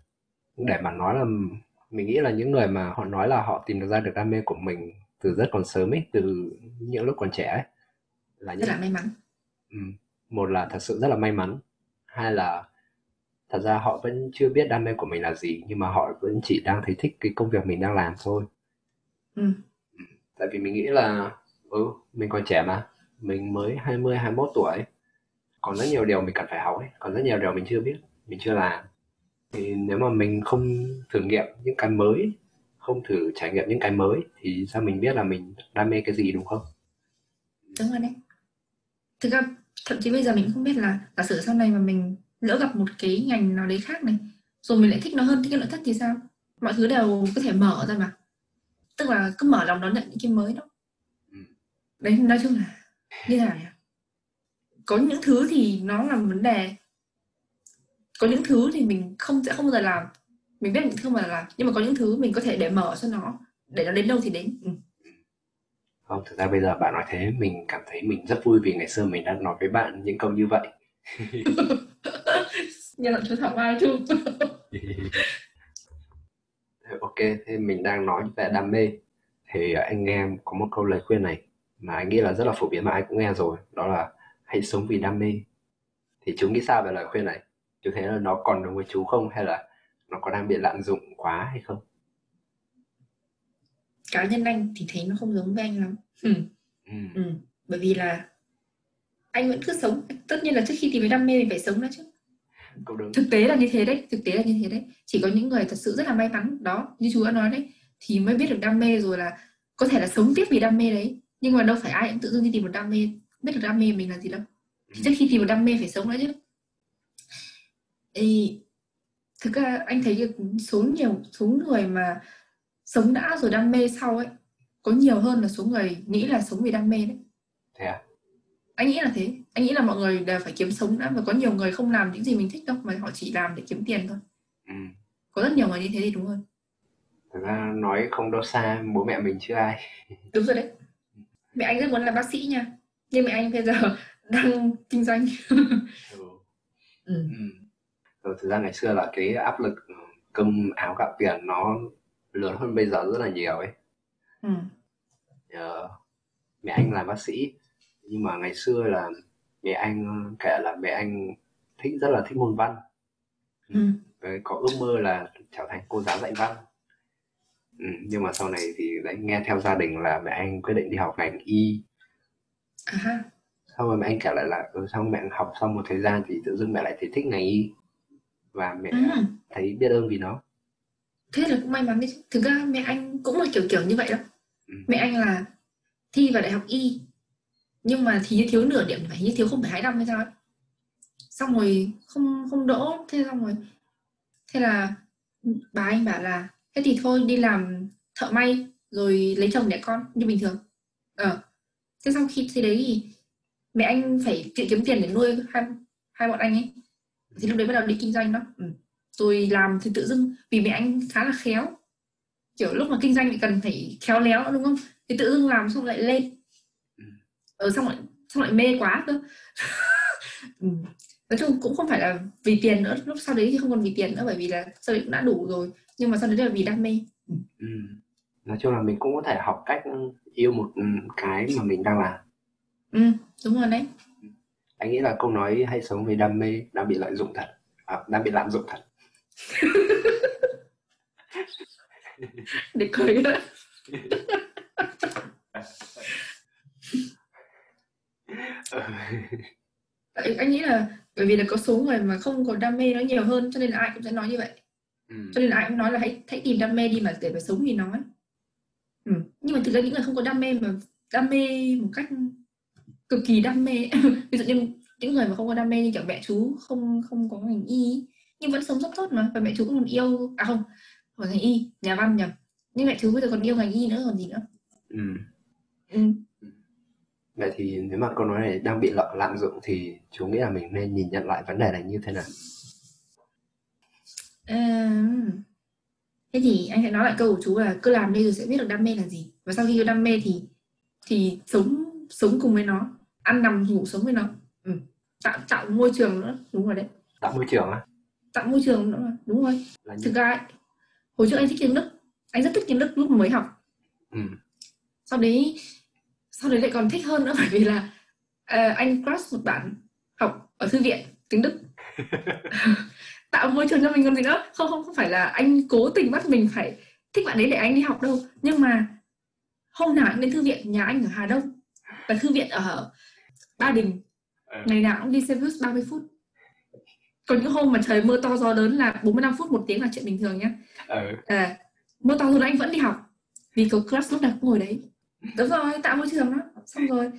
để mà nói là mình nghĩ là những người mà họ nói là họ tìm được ra được đam mê của mình từ rất còn sớm ấy, từ những lúc còn trẻ ấy, là rất những... là may mắn. Ừ. Một là thật sự rất là may mắn, hai là thật ra họ vẫn chưa biết đam mê của mình là gì, nhưng mà họ vẫn chỉ đang thấy thích cái công việc mình đang làm thôi. Ừ. Tại vì mình nghĩ là ừ, mình còn trẻ mà, mình mới hai mươi, hai mươi mốt tuổi, còn rất nhiều điều mình cần phải học ấy, còn rất nhiều điều mình chưa biết, mình chưa làm. Thì nếu mà mình không thử nghiệm những cái mới, không thử trải nghiệm những cái mới thì sao mình biết là mình đam mê cái gì, đúng không? Đúng rồi đấy. Thực ra thậm chí bây giờ mình không biết là giả sử sau này mà mình lỡ gặp một cái ngành nào đấy khác này, rồi mình lại thích nó hơn, thích cái nội thất thì sao? Mọi thứ đều có thể mở ra mà. Tức là cứ mở lòng đón nhận những cái mới đó. Ừ. Đấy, nói chung là như thế này. Có những thứ thì nó là vấn đề, có những thứ thì mình không sẽ không bao giờ làm, mình biết những thứ mà làm, nhưng mà có những thứ mình có thể để mở cho nó, để nó đến đâu thì đến. Ừ. Không, thực ra bây giờ bạn nói thế mình cảm thấy mình rất vui vì ngày xưa mình đã nói với bạn những câu như vậy. Nhân là chú thảo mai chứ. Ok, thế mình đang nói về đam mê thì anh nghe có một câu lời khuyên này mà anh nghĩ là rất là phổ biến mà anh cũng nghe rồi, đó là hãy sống vì đam mê. Thì chú nghĩ sao về lời khuyên này? Chú thấy là nó còn đúng với chú không, hay là nó có đang bị lạm dụng quá hay không? Cá nhân anh thì thấy nó không giống với anh lắm. Ừ. Ừ. Ừ. Bởi vì là anh vẫn cứ sống, tất nhiên là trước khi tìm cái đam mê mình phải sống đó chứ. Đúng. Thực tế là như thế đấy, thực tế là như thế đấy. Chỉ có những người thật sự rất là may mắn đó, như chú đã nói đấy, thì mới biết được đam mê rồi là có thể là sống tiếp vì đam mê đấy. Nhưng mà đâu phải ai cũng tự dưng đi tìm một đam mê, biết được đam mê mình là gì đâu. Ừ. Trước khi tìm một đam mê phải sống đó chứ. Thì thực ra anh thấy số nhiều số người mà sống đã rồi đam mê sau ấy có nhiều hơn là số người nghĩ là sống vì đam mê đấy. Thế à? Anh nghĩ là thế. Anh nghĩ là mọi người đều phải kiếm sống đã, và có nhiều người không làm những gì mình thích đâu mà họ chỉ làm để kiếm tiền thôi. Ừ. Có rất nhiều người như thế thì đúng hơn. Thực ra nói không đâu xa, bố mẹ mình chứ ai. Đúng rồi đấy. Mẹ anh rất muốn làm bác sĩ nha, nhưng mẹ anh bây giờ đang kinh doanh. Ừ. Ừ. Thực ra ngày xưa là cái áp lực cơm áo gạo tiền nó lớn hơn bây giờ rất là nhiều ấy. Ừ. Ờ, mẹ anh làm bác sĩ, nhưng mà ngày xưa là mẹ anh kể là mẹ anh thích rất là thích môn văn. Ừ. Có ước mơ là trở thành cô giáo dạy văn. Ừ, nhưng mà sau này thì đã nghe theo gia đình là mẹ anh quyết định đi học ngành y. À. Sau rồi mẹ anh kể lại là sau mẹ học xong một thời gian thì tự dưng mẹ lại thấy thích ngành y. Và mẹ à. thấy biết ơn vì nó. Thế là cũng may mắn đấy chứ. Thực ra mẹ anh cũng là kiểu kiểu như vậy đó. Ừ. Mẹ anh là thi vào đại học y, nhưng mà thì thiếu nửa điểm, phải như thiếu không phải hai năm hay sao ấy. Xong rồi không không đỗ. Thế xong rồi thế là bà anh bảo là thế thì thôi đi làm thợ may rồi lấy chồng đẻ con như bình thường. Ờ. Thế sau khi thế đấy thì mẹ anh phải tự kiếm tiền để nuôi hai, hai bọn anh ấy. Thì lúc đấy bắt đầu đi kinh doanh đó. Ừ. Rồi làm thì tự dưng vì mẹ anh khá là khéo, kiểu lúc mà kinh doanh thì cần phải khéo léo nữa, đúng không? Thì tự dưng làm xong lại lên. Ờ, xong lại xong lại mê quá cơ. Ừ. Nói chung cũng không phải là vì tiền nữa, lúc sau đấy thì không còn vì tiền nữa, bởi vì là sau đấy cũng đã đủ rồi, nhưng mà sau đấy là vì đam mê. Ừ. Ừ. Nói chung là mình cũng có thể học cách yêu một cái mà mình đang làm. Ừ, đúng rồi đấy. Anh nghĩ là câu nói hay sống vì đam mê đang bị lợi dụng thật, à, đang bị lạm dụng thật. Để cười đó. Anh nghĩ là bởi vì là có số người mà không có đam mê nó nhiều hơn, cho nên là ai cũng sẽ nói như vậy. Ừ. Cho nên là ai cũng nói là hãy, hãy tìm đam mê đi mà để phải sống vì nó. Ừ. Nhưng mà thực ra những người không có đam mê mà đam mê một cách cực kỳ đam mê, ví dụ như những người mà không có đam mê như kiểu mẹ chú không không có ngành y nhưng vẫn sống rất tốt mà, và mẹ chú còn yêu à không còn ngành y nhà văn nhỉ, nhưng mẹ chú bây giờ còn yêu ngành y nữa còn gì nữa. Ừ. Ừ. Vậy thì nếu mà câu nói này đang bị lợi lạm dụng thì chú nghĩ là mình nên nhìn nhận lại vấn đề này như thế nào? À, thế thì anh hãy nói lại câu của chú là cứ làm đi rồi sẽ biết được đam mê là gì, và sau khi có đam mê thì thì sống sống cùng với nó, ăn nằm ngủ sống với nó. Ừ. tạo tạo môi trường nữa, đúng rồi đấy. Tạo môi trường á? À? Tạo môi trường nữa, đúng rồi. Thực ra ấy, hồi trước anh thích tiếng Đức, anh rất thích tiếng Đức lúc mới học. Ừ. sau đấy sau đấy lại còn thích hơn nữa, bởi vì là uh, anh crush một bạn học ở thư viện tiếng Đức. Tạo môi trường cho mình còn gì nữa. Không không không phải là anh cố tình bắt mình phải thích bạn đấy để anh đi học đâu, nhưng mà hôm nào anh đến thư viện nhà anh ở Hà Đông, và thư viện ở Ba Đình, ngày nào cũng đi xe bus ba mươi phút. Có những hôm mà trời mưa to gió lớn là bốn mươi lăm phút, một tiếng là chuyện bình thường nhá. À, mưa to rồi anh vẫn đi học vì có class lúc nào cũng ngồi đấy. Đúng rồi, tạo môi trường đó. Xong rồi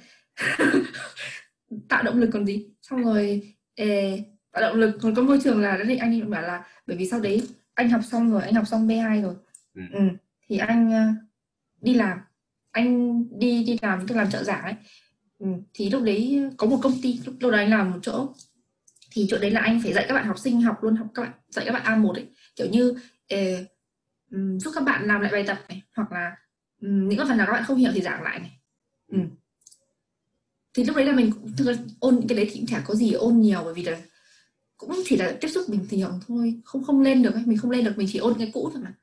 tạo động lực còn gì. Xong rồi eh, tạo động lực còn có môi trường là đấy, anh bảo là bởi vì sau đấy anh học xong rồi, anh học xong bê hai rồi, ừ. Ừ, thì anh uh, đi làm, anh đi đi làm tức làm trợ giảng ấy. Ừ, thì lúc đấy có một công ty, lúc, lúc đấy anh làm một chỗ, thì chỗ đấy là anh phải dạy các bạn học sinh học luôn, học các bạn dạy các bạn a một ấy, kiểu như eh, um, giúp các bạn làm lại bài tập này, hoặc là um, những cái phần nào các bạn không hiểu thì giảng lại này. Ừ. Thì lúc đấy là mình cũng thưa, ôn những cái đấy thì cũng chả có gì ôn nhiều, bởi vì là cũng chỉ là tiếp xúc bình thường thôi, không không lên được ấy. Mình không lên được, mình chỉ ôn cái cũ thôi mà,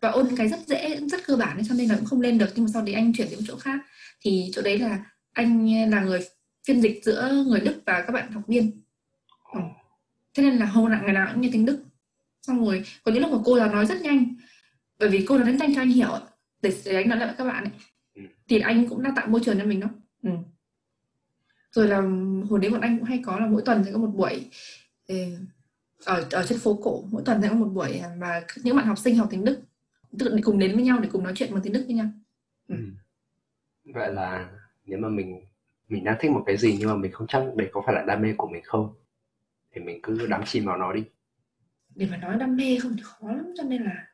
và ôn cái rất dễ, rất cơ bản ấy, cho nên là cũng không lên được. Nhưng mà sau đấy anh chuyển đến một chỗ khác, thì chỗ đấy là anh là người phiên dịch giữa người Đức và các bạn học viên, ừ. Thế nên là hầu nặng ngày nào cũng nghe tiếng Đức. Xong rồi có những lúc mà cô giáo nói rất nhanh, bởi vì cô giáo nói nhanh cho anh hiểu để, để anh nói lại các bạn ấy. Thì anh cũng đã tạo môi trường cho mình đó, ừ. Rồi là hồi đấy bọn anh cũng hay có là mỗi tuần sẽ có một buổi ở, ở trên phố cổ, mỗi tuần sẽ có một buổi mà những bạn học sinh học tiếng Đức tự cùng đến với nhau để cùng nói chuyện bằng tiếng Đức với nhau. Ừ. Vậy là nếu mà mình mình đang thích một cái gì nhưng mà mình không chắc đấy có phải là đam mê của mình không, thì mình cứ đắm chìm vào nó đi. Để mà nói đam mê không thì khó lắm, cho nên là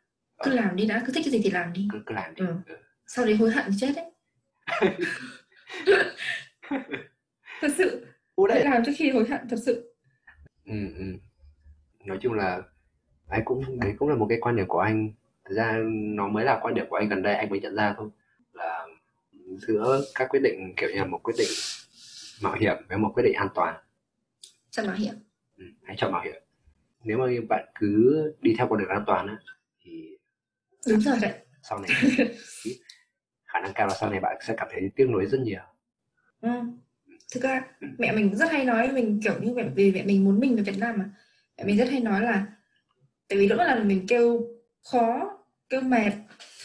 cứ làm đi đã, cứ thích cái gì thì làm đi. Cứ, cứ làm đi. Ừ. Ừ. Sau đấy hối hận thì chết đấy. Thật sự, để làm trước khi hối hận, thật sự. Ừ, ừ. Nói chung là anh cũng, đấy cũng là một cái quan điểm của anh. Thật ra nó mới là quan điểm của anh gần đây, anh mới nhận ra thôi. Là giữa các quyết định kiểu như là một quyết định mạo hiểm với một quyết định an toàn. Chọn mạo hiểm. Ừ, hãy chọn mạo hiểm. Nếu mà bạn cứ đi theo con đường an toàn á, thì... Đúng rồi đấy. Sau này, khả năng cao là sau này bạn sẽ cảm thấy tiếc nuối rất nhiều. Ừ. Thực ra mẹ mình rất hay nói mình kiểu như vậy, vì mẹ mình muốn mình về Việt Nam mà. Mẹ mình rất hay nói là tại vì lỗi là mình kêu khó, kêu mệt,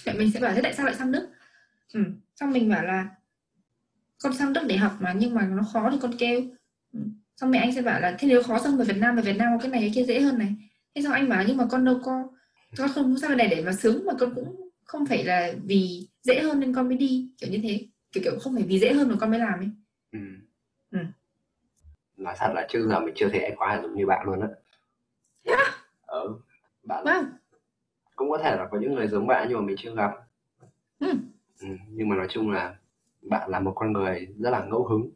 mẹ mình sẽ bảo thế tại sao lại sang Đức. Ừ. Xong mình bảo là con sang Đức để học mà, nhưng mà nó khó thì con kêu. Ừ. Xong mẹ anh sẽ bảo là thế nếu khó sang về Việt Nam, về Việt Nam có cái này cái kia dễ hơn này. Thế xong anh bảo nhưng mà con đâu có, con không sang này để mà sướng, mà con cũng không phải là vì dễ hơn nên con mới đi, kiểu như thế, kiểu kiểu không phải vì dễ hơn mà con mới làm ấy. Ừ. Ừ. Nói thật là trước giờ mình chưa thấy em có hành động như bạn luôn á. Yeah. Ừ, bạn wow. Cũng có thể là có những người giống bạn nhưng mà mình chưa gặp. Ừ. Ừ, nhưng mà nói chung là bạn là một con người rất là ngẫu hứng.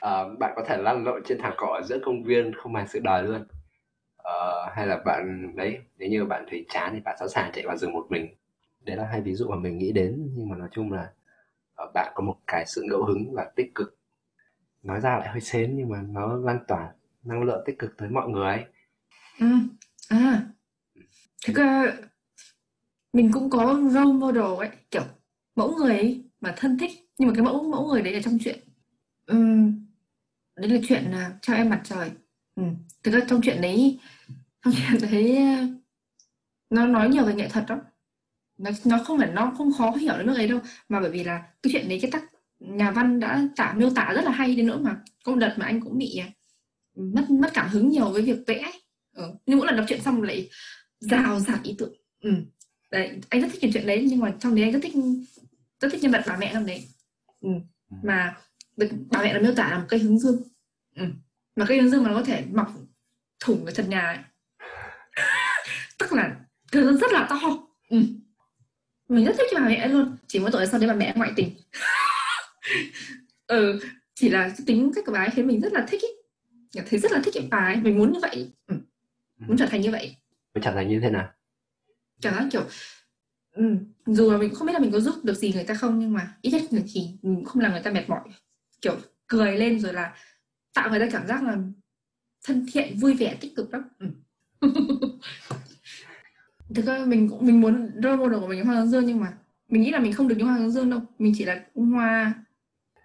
À, bạn có thể lăn lộn trên thảm cỏ giữa công viên không màng sự đòi luôn. À, hay là bạn đấy, nếu như bạn thấy chán thì bạn sẵn sàng chạy vào rừng một mình. Đấy là hai ví dụ mà mình nghĩ đến, nhưng mà nói chung là bạn có một cái sự ngẫu hứng và tích cực. Nói ra lại hơi xến nhưng mà nó lan tỏa năng lượng tích cực tới mọi người ấy. Ừ. À. Thực ra mình cũng có role model ấy, kiểu mẫu người ấy mà thân thích, nhưng mà cái mẫu mẫu người đấy là trong chuyện uhm, đấy là chuyện là Cho Em Mặt Trời. Ừ. Thực ra trong chuyện đấy trong chuyện đấy nó nói nhiều về nghệ thuật đó. Nó, nó không phải, nó không khó hiểu đến nước ấy đâu, mà bởi vì là cái chuyện đấy cái tác nhà văn đã tả miêu tả rất là hay đến nỗi mà có một đợt mà anh cũng bị mất mất cảm hứng nhiều với việc vẽ. Ừ. Nhưng mỗi lần đọc truyện xong lại rào rạt ý tưởng. Ừ. Đấy, anh rất thích cái chuyện đấy, nhưng mà trong đấy anh rất thích rất thích nhân vật bà mẹ trong đấy. Ừ. Mà được, bà mẹ là miêu tả là một cây hướng dương. Ừ. Mà cây hướng dương mà nó có thể mọc thủng vào trần nhà ấy. Tức là thứ rất là to. Ừ. Mình rất thích cho bà mẹ luôn, chỉ mỗi tội sau đấy bà mẹ ngoại tình. Ừ, chỉ là tính cách của bà ấy khiến mình rất là thích ý. Mình thấy rất là thích bà ấy, mình muốn như vậy. Ừ. Muốn trở thành như vậy. Muốn trở thành như thế nào? Chẳng hạn kiểu ừ. Dù là mình không biết là mình có giúp được gì người ta không, nhưng mà ít nhất thì không làm người ta mệt mỏi. Kiểu cười lên rồi là tạo người ta cảm giác là thân thiện, vui vẻ, tích cực lắm. Ừ. Thực ra mình cũng mình muốn role model của mình là hoa hướng dương, nhưng mà mình nghĩ là mình không được những hoa hướng dương đâu, mình chỉ là hoa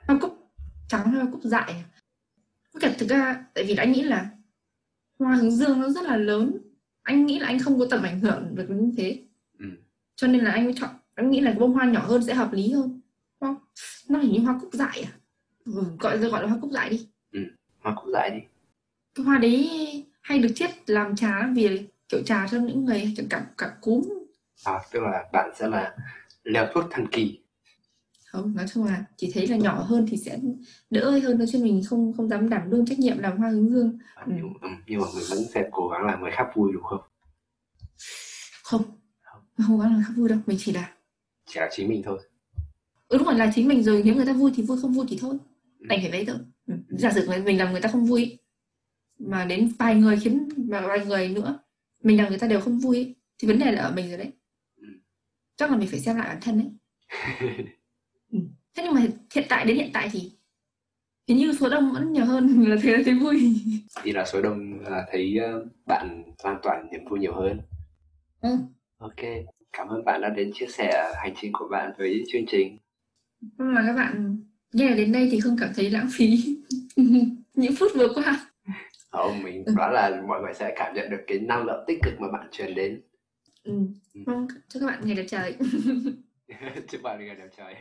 hoa cúc trắng hay hoa cúc dại. Thực ra tại vì anh nghĩ là hoa hướng dương nó rất là lớn, anh nghĩ là anh không có tầm ảnh hưởng được như thế, ừ. cho nên là anh chọn, anh nghĩ là bông hoa nhỏ hơn sẽ hợp lý hơn. Không, nó hình như hoa cúc dại à? Ừ, gọi rồi gọi là hoa cúc dại đi. Ừ, hoa cúc dại đi. Cái hoa đấy hay được chiết làm trà, vì kiểu trà cho những người chẳng cảm cảm cúm. À, tức là bạn sẽ là leo thuốc thần kỳ. Không, nói chung là chỉ thấy là nhỏ hơn thì sẽ đỡ hơn thôi, chứ mình không không dám đảm đương trách nhiệm làm hoa hướng dương. À, nhưng, nhưng mà mình vẫn sẽ cố gắng làm người khác vui đúng không? Không, không cố gắng làm người khác vui đâu, mình chỉ là chỉ là chính mình thôi. Ừ đúng rồi, là chính mình rồi, nếu người ta vui thì vui, không vui thì thôi, đành phải vậy thôi. Ừ. Giả sử mình làm người ta không vui, mà đến vài người khiến mà vài người nữa mình làm người ta đều không vui, thì vấn đề là ở mình rồi đấy. Chắc là mình phải xem lại bản thân đấy. Ừ. Thế nhưng mà hiện tại đến hiện tại thì hình như số đông vẫn nhiều hơn là thấy, thấy vui. Thì là số đông là thấy bạn lan tỏa niềm vui nhiều hơn. Ừ. Ok, cảm ơn bạn đã đến chia sẻ hành trình của bạn với chương trình. Mà các bạn nghe đến đây thì không cảm thấy lãng phí những phút vừa qua không? Mình đoán là mọi người sẽ cảm nhận được cái năng lượng tích cực mà bạn truyền đến. Ừ, mong ừ. chúc các bạn ngày đẹp trời. Chúc bạn ngày đẹp trời.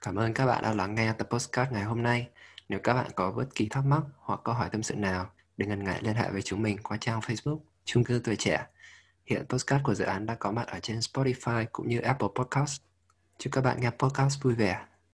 Cảm ơn các bạn đã lắng nghe tập podcast ngày hôm nay. Nếu các bạn có bất kỳ thắc mắc hoặc câu hỏi tâm sự nào, đừng ngần ngại liên hệ với chúng mình qua trang Facebook Chung cư Tuổi Trẻ. Hiện podcast của dự án đã có mặt ở trên Spotify cũng như Apple Podcast. Chúc các bạn nghe podcast vui vẻ.